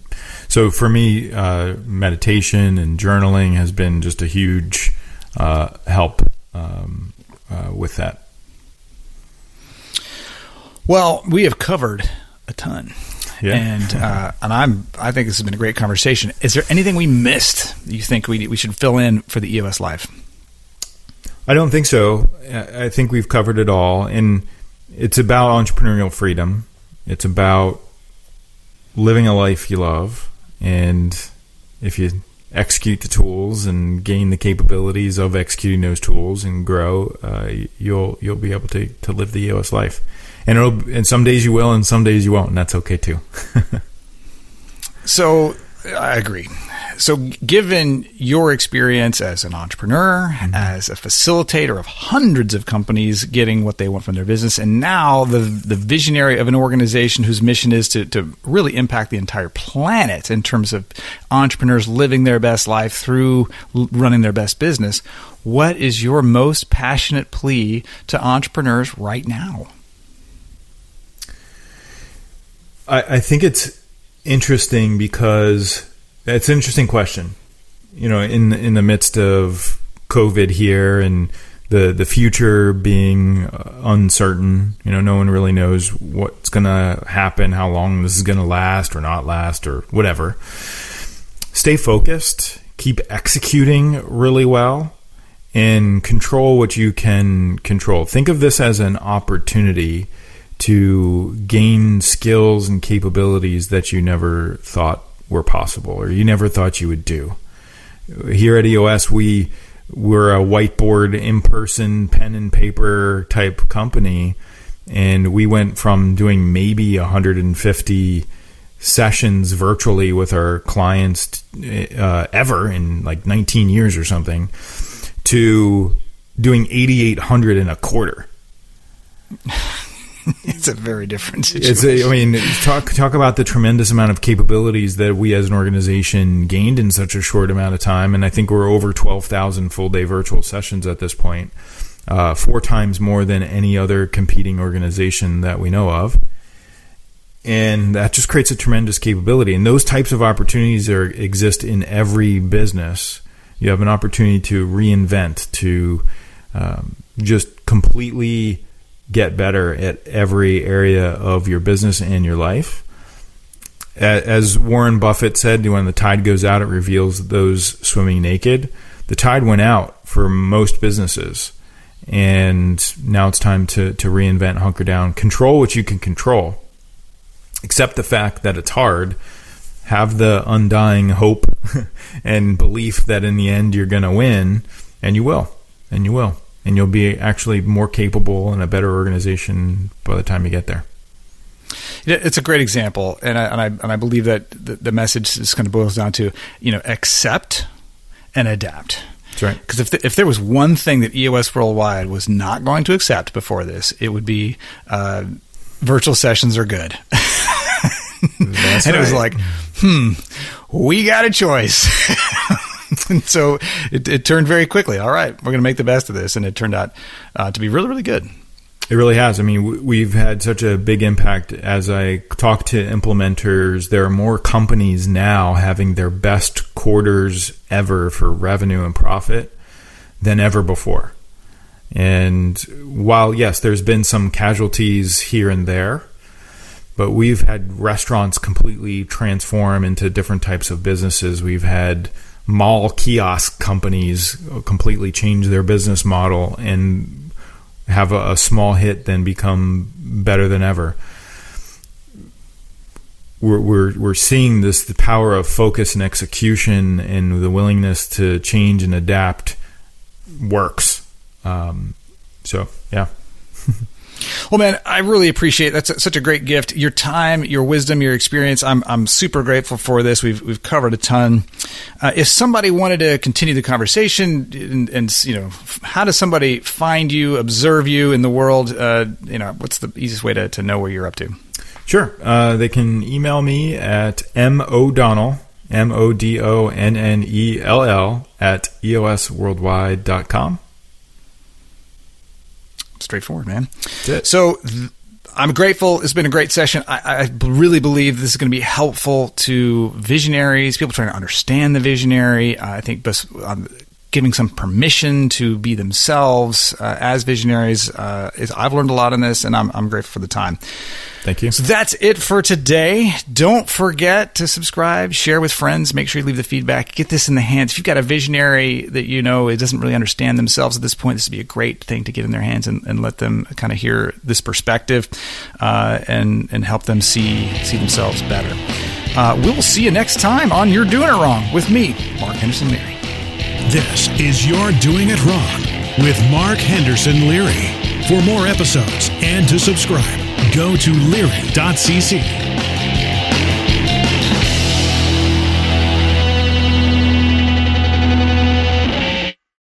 So for me, uh, meditation and journaling has been just a huge... Uh, help um, uh, with that. Well, we have covered a ton. Yeah. And uh, and I'm I think this has been a great conversation. Is there anything we missed that you think we we should fill in for the E O S Live? I don't think so. I think we've covered it all, and it's about entrepreneurial freedom. It's about living a life you love, and if you execute the tools and gain the capabilities of executing those tools and grow, uh, you'll you'll be able to, to live the E O S life. And it'll, and some days you will, and some days you won't, and that's okay too. So I agree. So given your experience as an entrepreneur, mm-hmm. as a facilitator of hundreds of companies getting what they want from their business, and now the the visionary of an organization whose mission is to, to really impact the entire planet in terms of entrepreneurs living their best life through running their best business, what is your most passionate plea to entrepreneurs right now? I, I think it's interesting because it's an interesting question, you know, in in the midst of COVID here and the, the future being uncertain. You know, no one really knows what's going to happen, how long this is going to last or not last or whatever. Stay focused, keep executing really well, and control what you can control. Think of this as an opportunity to gain skills and capabilities that you never thought were possible or you never thought you would do. Here at E O S, we we're a whiteboard, in-person, pen and paper type company, and we went from doing maybe one hundred fifty sessions virtually with our clients uh, ever in like nineteen years or something to doing eighty-eight hundred in a quarter. It's a very different situation. It's a, I mean, talk talk about the tremendous amount of capabilities that we as an organization gained in such a short amount of time. And I think we're over twelve thousand full-day virtual sessions at this point, uh, four times more than any other competing organization that we know of. And that just creates a tremendous capability. And those types of opportunities are, exist in every business. You have an opportunity to reinvent, to um, just completely get better at every area of your business and your life. As Warren Buffett said, when the tide goes out, it reveals those swimming naked. The tide went out for most businesses, and now it's time to, to reinvent, hunker down, control what you can control. Accept the fact that it's hard. Have the undying hope and belief that in the end you're going to win, and you will, and you will. And you'll be actually more capable and a better organization by the time you get there. It's a great example, and I and I, and I believe that the, the message just kind of boils down to, you know, accept and adapt. That's right. Because if the, if there was one thing that E O S Worldwide was not going to accept before this, it would be uh, virtual sessions are good. That's and right. It was like, hmm, we got a choice. And so it, it turned very quickly. All right, we're going to make the best of this. And it turned out uh, to be really, really good. It really has. I mean, we've had such a big impact. As I talk to implementers, there are more companies now having their best quarters ever for revenue and profit than ever before. And while, yes, there's been some casualties here and there, but we've had restaurants completely transform into different types of businesses. We've had mall kiosk companies completely change their business model and have a, a small hit, then become better than ever. We're, we're we're seeing this, the power of focus and execution and the willingness to change and adapt works. Um, so, yeah. Well, man, I really appreciate it. That's such a great gift. Your time, your wisdom, your experience. I'm I'm super grateful for this. We've we've covered a ton. Uh, if somebody wanted to continue the conversation, and, and you know, how does somebody find you, observe you in the world? Uh, you know, what's the easiest way to, to know where you're up to? Sure, uh, they can email me at m o donnell m o d o n n e l l at e o s worldwide dot com. Straightforward, man. So th- I'm grateful. It's been a great session. I, I really believe this is going to be helpful to visionaries, people trying to understand the visionary. Uh, I think best, um, giving some permission to be themselves uh, as visionaries. Uh, is, I've learned a lot in this, and I'm, I'm grateful for the time. Thank you. So that's it for today. Don't forget to subscribe, share with friends, make sure you leave the feedback, get this in the hands. If you've got a visionary that you know it doesn't really understand themselves at this point, this would be a great thing to get in their hands and, and let them kind of hear this perspective uh, and, and help them see, see themselves better. Uh, we'll see you next time on You're Doing It Wrong with me, Mark Henderson Leary. This is You're Doing It Wrong with Mark Henderson Leary. For more episodes and to subscribe, go to leary dot c c.